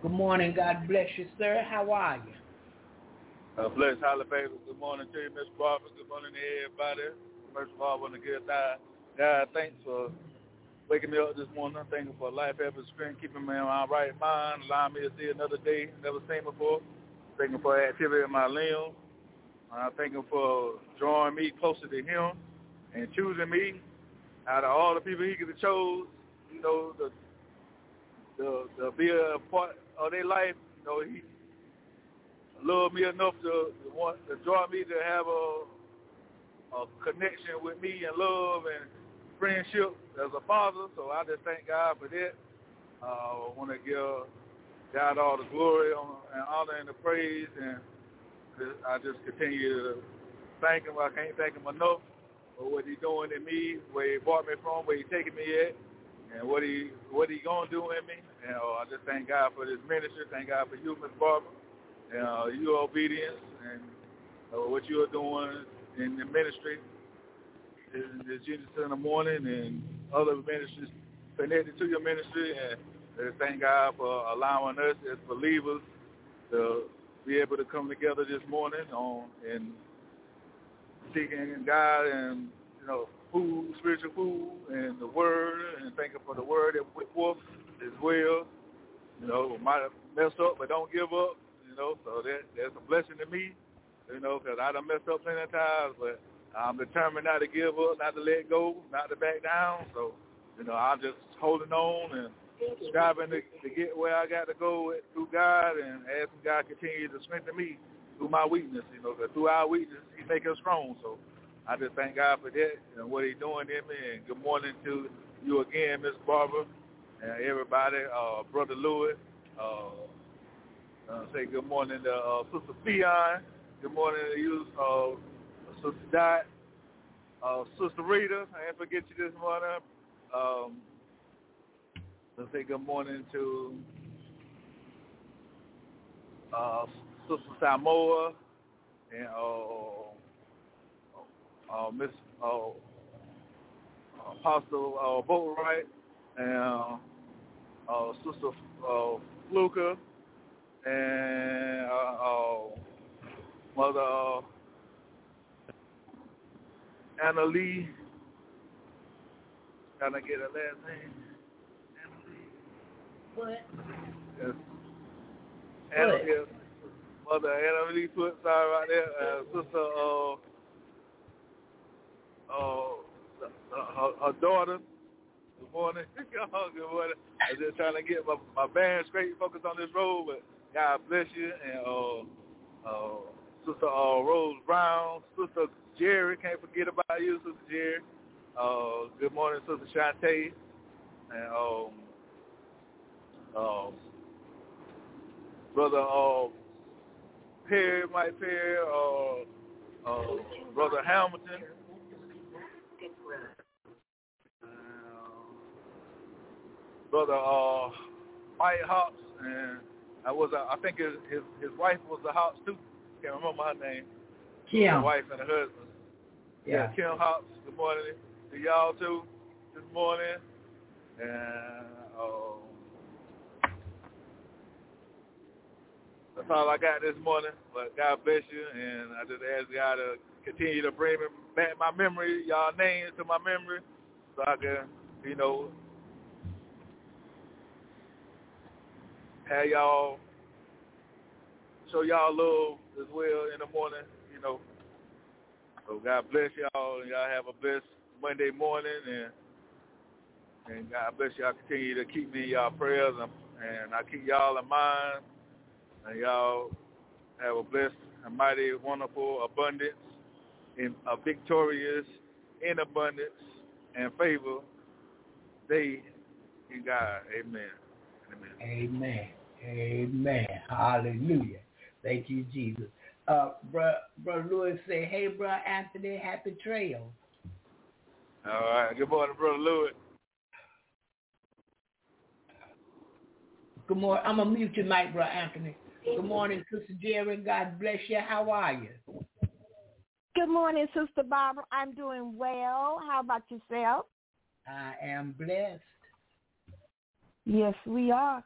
Good morning. God bless you, sir. How are you? God bless. Holly, baby. Good morning to you, Miss Barbara. Good morning to everybody. First of all, I want to give God thanks for waking me up this morning. I'm thankful for life, health, and strength, keeping me in my right mind, allowing me to see another day never seen before. Thank him for activity in my limbs. I thank him for drawing me closer to him and choosing me Out of all the people he could have chose, you know, to be a part of their life, you know, he loved me enough to draw me to have a connection with me and love and friendship as a father. So I just thank God for that. I want to give God all the glory and honor and the praise, and I just continue to thank him. I can't thank him enough for what he's doing in me, where he brought me from, where he's taking me at, and what he gonna do in me. And I just thank God for this ministry. Thank God for you, Miss Barbara, and your obedience and what you are doing in the ministry. The Jesus in the Morning and other ministries connected to your ministry, and thank God for allowing us as believers to be able to come together this morning and seeking God and, you know, food, spiritual food, and the Word, and thank Him for the Word that went forth as well. You know, might have messed up, but don't give up, you know, so that's a blessing to me, you know, because I done messed up plenty of times, but I'm determined not to give up, not to let go, not to back down. So, you know, I'm just holding on and striving to get where I got to go through God, and asking God to continue to strengthen me through my weakness, you know, because through our weakness, He makes us strong. So I just thank God for that and what He's doing in me. And good morning to you again, Miss Barbara, and everybody, Brother Louis. Say good morning to Sister Peon. Good morning to you, Sister Dot, Sister Rita. I didn't forget you this morning. Let's say good morning to Sister Samoa and Miss Apostle Boatwright, and Sister Fluker, and Mother Anna Lee. Can I get her last name? What? Yes. Anna, yes. Mother Anna Lee Foote, sorry right there. Sister, her daughter. Good morning. Good morning. I'm just trying to get my band straight, focused on this road, but God bless you. And Sister Rose Brown, Sister Jerry, can't forget about you, Sister Jerry. Good morning, Sister Shantae, and Brother Perry, Mike Perry, Brother Hamilton, Brother Mike Hops, and I think his wife was a Hops too. Can't remember her name. Yeah. His wife and her husband. Yeah. Kim Hops. Good morning to y'all too this morning, and that's all I got this morning. But God bless you, and I just ask God to continue to bring back my memory, y'all names to my memory, so I can, you know, have y'all show y'all love as well in the morning, you know. So God bless y'all, and y'all have a blessed Monday morning, and God bless y'all. Continue to keep me in y'all prayers, and I keep y'all in mind, and y'all have a blessed and mighty, wonderful abundance, and a victorious in abundance and favor day in God. Amen. Amen. Amen. Hallelujah. Thank you, Jesus. Brother Lewis said, "Hey, Brother Anthony, happy trails." All right. Good morning, Brother Lewis. Good morning. I'm going to mute your mic, Brother Anthony. Good morning, Sister Jerry. God bless you. How are you? Good morning, Sister Barbara. I'm doing well. How about yourself? I am blessed. Yes, we are.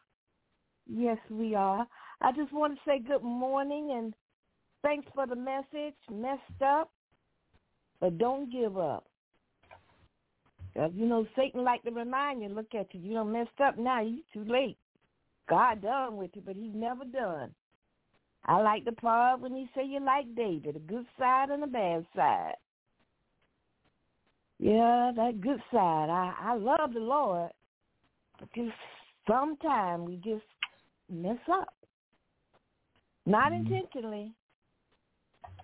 Yes, we are. I just want to say good morning and thanks for the message. Messed up, but don't give up. You know, Satan like to remind you, look at you, you done messed up now, you too late. God done with you, but He's never done. I like the part when He say you like David, the good side and the bad side. Yeah, that good side. I love the Lord, but just sometimes we just mess up. Not intentionally,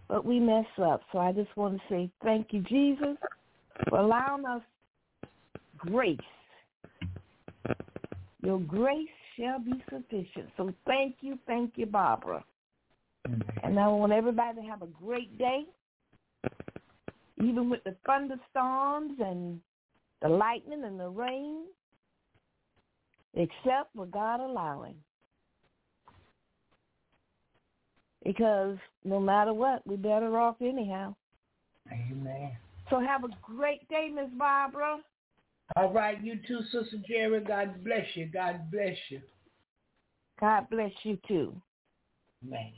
but we mess up. So I just want to say thank you, Jesus, for allowing us grace. Your grace shall be sufficient. So thank you, Barbara. And I want everybody to have a great day, even with the thunderstorms and the lightning and the rain, except for God allowing. Because no matter what, we're better off anyhow. Amen. So have a great day, Miss Barbara. All right, you too, Sister Jerry. God bless you. God bless you. God bless you too. Amen.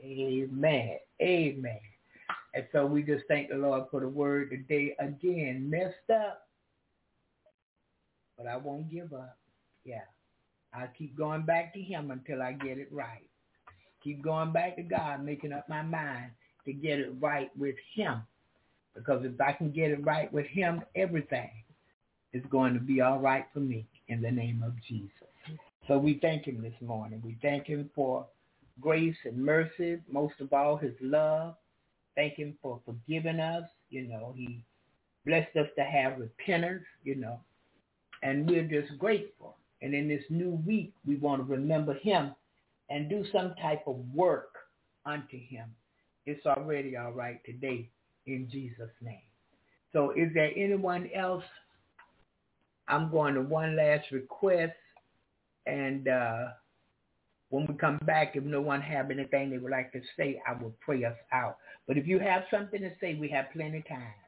Amen. Amen. And so we just thank the Lord for the word today. Again, messed up, but I won't give up. Yeah. I'll keep going back to him until I get it right. Keep going back to God, making up my mind to get it right with him. Because if I can get it right with him, everything is going to be all right for me in the name of Jesus. So we thank him this morning. We thank him for grace and mercy, most of all his love. Thank him for forgiving us. You know, he blessed us to have repentance, you know, and we're just grateful. And in this new week, we want to remember him and do some type of work unto him. It's already all right today in Jesus' name. So is there anyone else? I'm going to one last request, and when we come back, if no one have anything they would like to say, I will pray us out. But if you have something to say, we have plenty of time.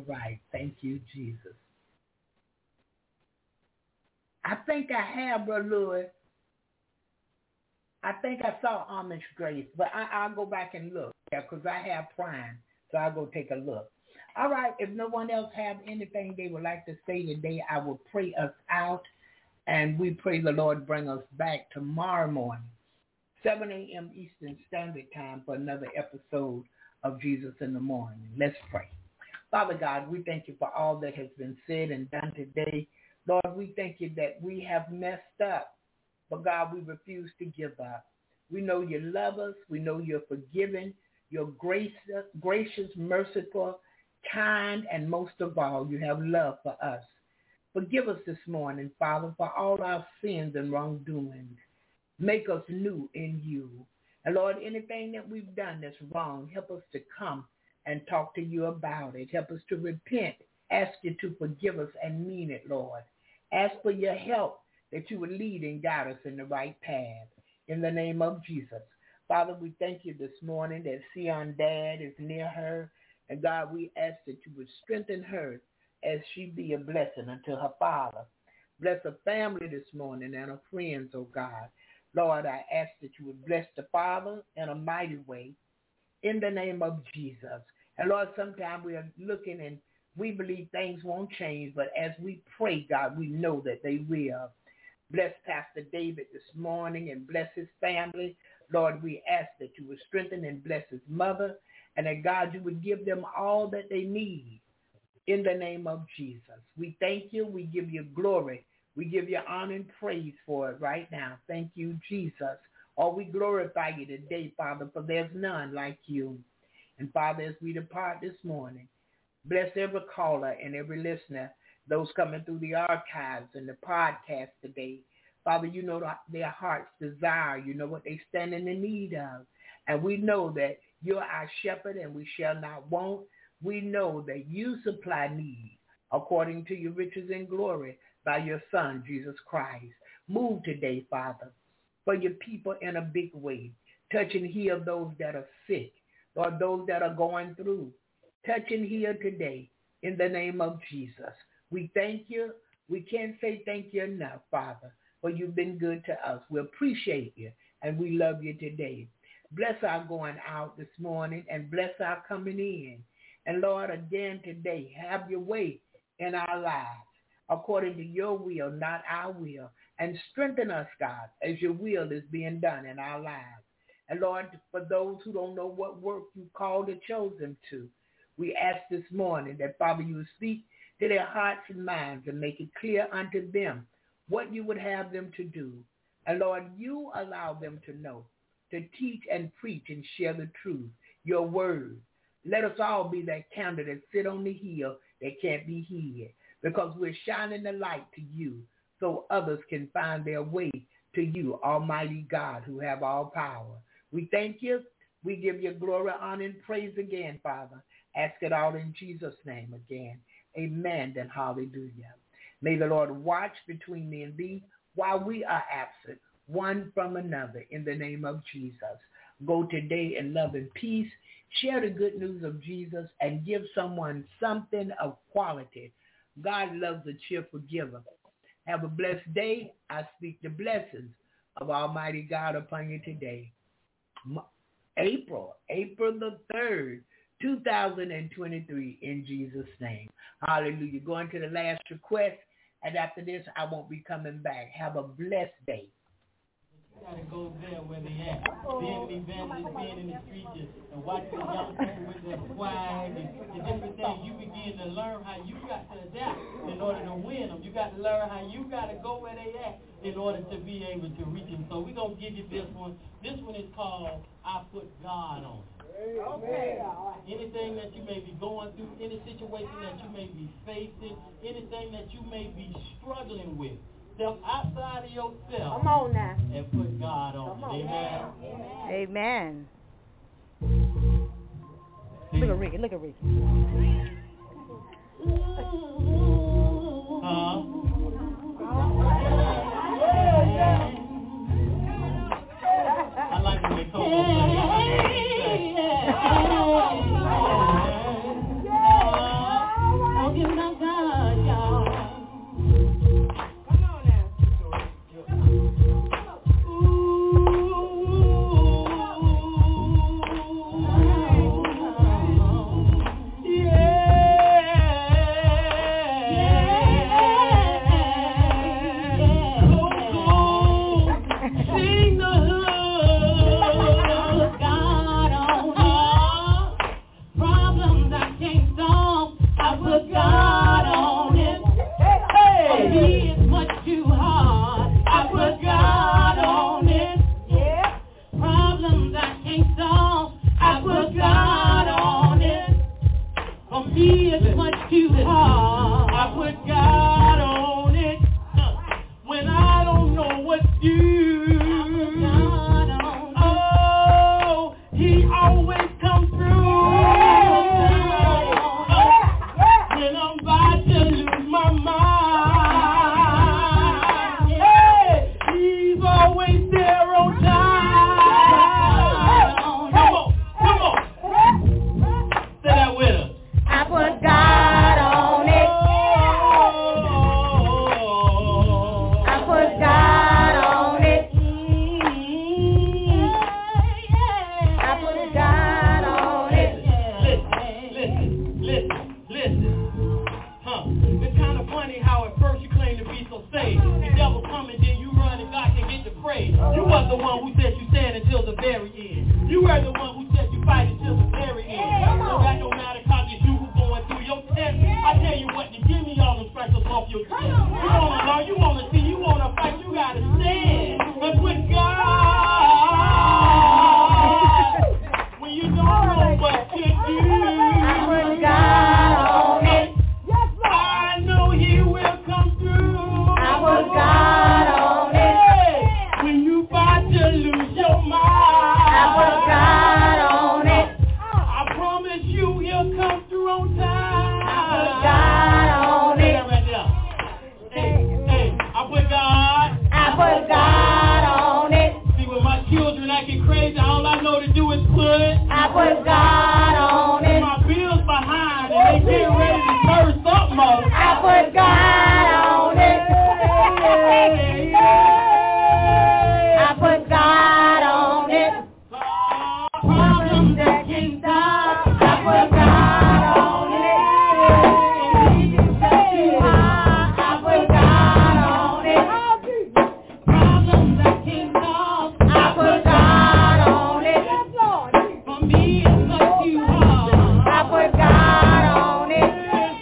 All right. Thank you, Jesus. I think I have, Brother Lewis. I think I saw Amish Grace, but I'll go back and look because I have Prime, so I'll go take a look. All right. If no one else have anything they would like to say today, I will pray us out, and we pray the Lord bring us back tomorrow morning, 7 a.m. Eastern Standard Time, for another episode of Jesus in the Morning. Let's pray. Father God, we thank you for all that has been said and done today. Lord, we thank you that we have messed up, but God, we refuse to give up. We know you love us. We know you're forgiving. You're gracious, merciful, kind, and most of all, you have love for us. Forgive us this morning, Father, for all our sins and wrongdoings. Make us new in you. And Lord, anything that we've done that's wrong, help us to come and talk to you about it. Help us to repent. Ask you to forgive us and mean it, Lord. Ask for your help that you would lead and guide us in the right path. In the name of Jesus. Father, we thank you this morning that Sion Dad is near her. And God, we ask that you would strengthen her as she be a blessing unto her father. Bless her family this morning and her friends, oh God. Lord, I ask that you would bless the father in a mighty way in the name of Jesus. And Lord, sometimes we are looking and we believe things won't change, but as we pray, God, we know that they will. Bless Pastor David this morning and bless his family. Lord, we ask that you would strengthen and bless his mother, and that, God, you would give them all that they need in the name of Jesus. We thank you. We give you glory. We give you honor and praise for it right now. Thank you, Jesus. Oh, we glorify you today, Father, for there's none like you. And, Father, as we depart this morning, bless every caller and every listener, those coming through the archives and the podcast today. Father, you know their heart's desire. You know what they stand in the need of. And we know that you're our shepherd and we shall not want. We know that you supply need according to your riches and glory by your Son, Jesus Christ. Move today, Father, for your people in a big way. Touch and heal those that are sick, or those that are going through. Touch and heal today in the name of Jesus. We thank you. We can't say thank you enough, Father, for you've been good to us. We appreciate you, and we love you today. Bless our going out this morning, and bless our coming in. And, Lord, again today, have your way in our lives according to your will, not our will. And strengthen us, God, as your will is being done in our lives. And, Lord, for those who don't know what work you called or chose them to, we ask this morning that, Father, you speak to their hearts and minds and make it clear unto them what you would have them to do. And, Lord, you allow them to know, to teach and preach and share the truth, your word. Let us all be that candle that sit on the hill that can't be hid, because we're shining the light to you so others can find their way to you, Almighty God, who have all power. We thank you. We give you glory, honor, and praise again, Father. Ask it all in Jesus' name again. Amen and hallelujah. May the Lord watch between me and thee while we are absent, one from another, in the name of Jesus. Go today in love and peace. Share the good news of Jesus and give someone something of quality. God loves a cheerful giver. Have a blessed day. I speak the blessings of Almighty God upon you today. April the 3rd, 2023, in Jesus' name. Hallelujah. Going to the last request, and after this, I won't be coming back. Have a blessed day. You gotta go there where they at. Being an evangelist, being in the preacher, and watching the young people with the swag and different things, you begin to learn how you got to adapt in order to win them. You got to learn how you got to go where they at in order to be able to reach them. So we're gonna give you this one. This one is called "I Put God On." Okay. Anything that you may be going through, any situation that you may be facing, anything that you may be struggling with, step outside of yourself. Come on now. And put God on. Amen. Amen. Look at Ricky. Look at Ricky. I like when they call me. He is much too hard. I put God on it when I don't know what to do. Oh, He always comes through when I'm about to lose my mind. Hey, He's always there on time. Come on. Say that with us. I put God on it. I put God on it. I put God on it. Listen. It's kind of funny how at first you claim to be so saved. The devil coming, then you run and God can get the praise. You was the one who said you stand until the very end. You were the one who said you fight until the very end. So that don't matter because it's you who's going through your test. I tell you what, to give me all them freckles off your chest. You want to learn, you want to see, you want to fight, you got to stand. But with God, when you don't know what to do, I put God on it. I know He will come through. I put God on it. When you about to lose your mind, I put God on it. I promise you He'll come through on time. I put God on it. That right there. Hey, I put God. I put God on it. See, with my children I get crazy. All I know to do is put I put God on it. my bills behind and they get ready to burst up more. I put God on it. I put God on it. Problems that can stop. I put God on it. I put God on it. Problems that can stop. I put God on it. For me it's much too hard. I put God on it.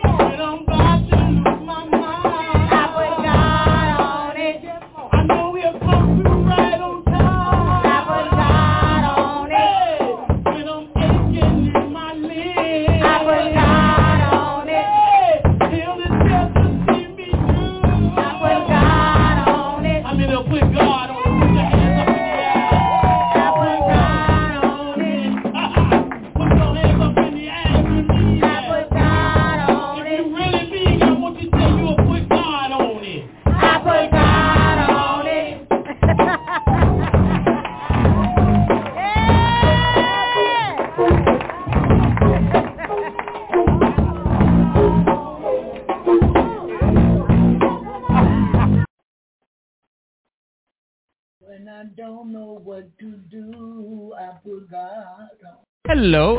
When I'm about to lose my mind, I put God on it. I know He'll come through right on time. I put God on it. When I'm aching in my limbs, I put God on it. He'll just see me through. I put God on it. I mean, they'll put God on it. Put your hands up in the air. I put God on it. Put your hands up in the air. You need I that. put God on If it. you really mean it, I want you to say you'll put God on it. I put God on it. When I don't know what to do, I put God on. Hello,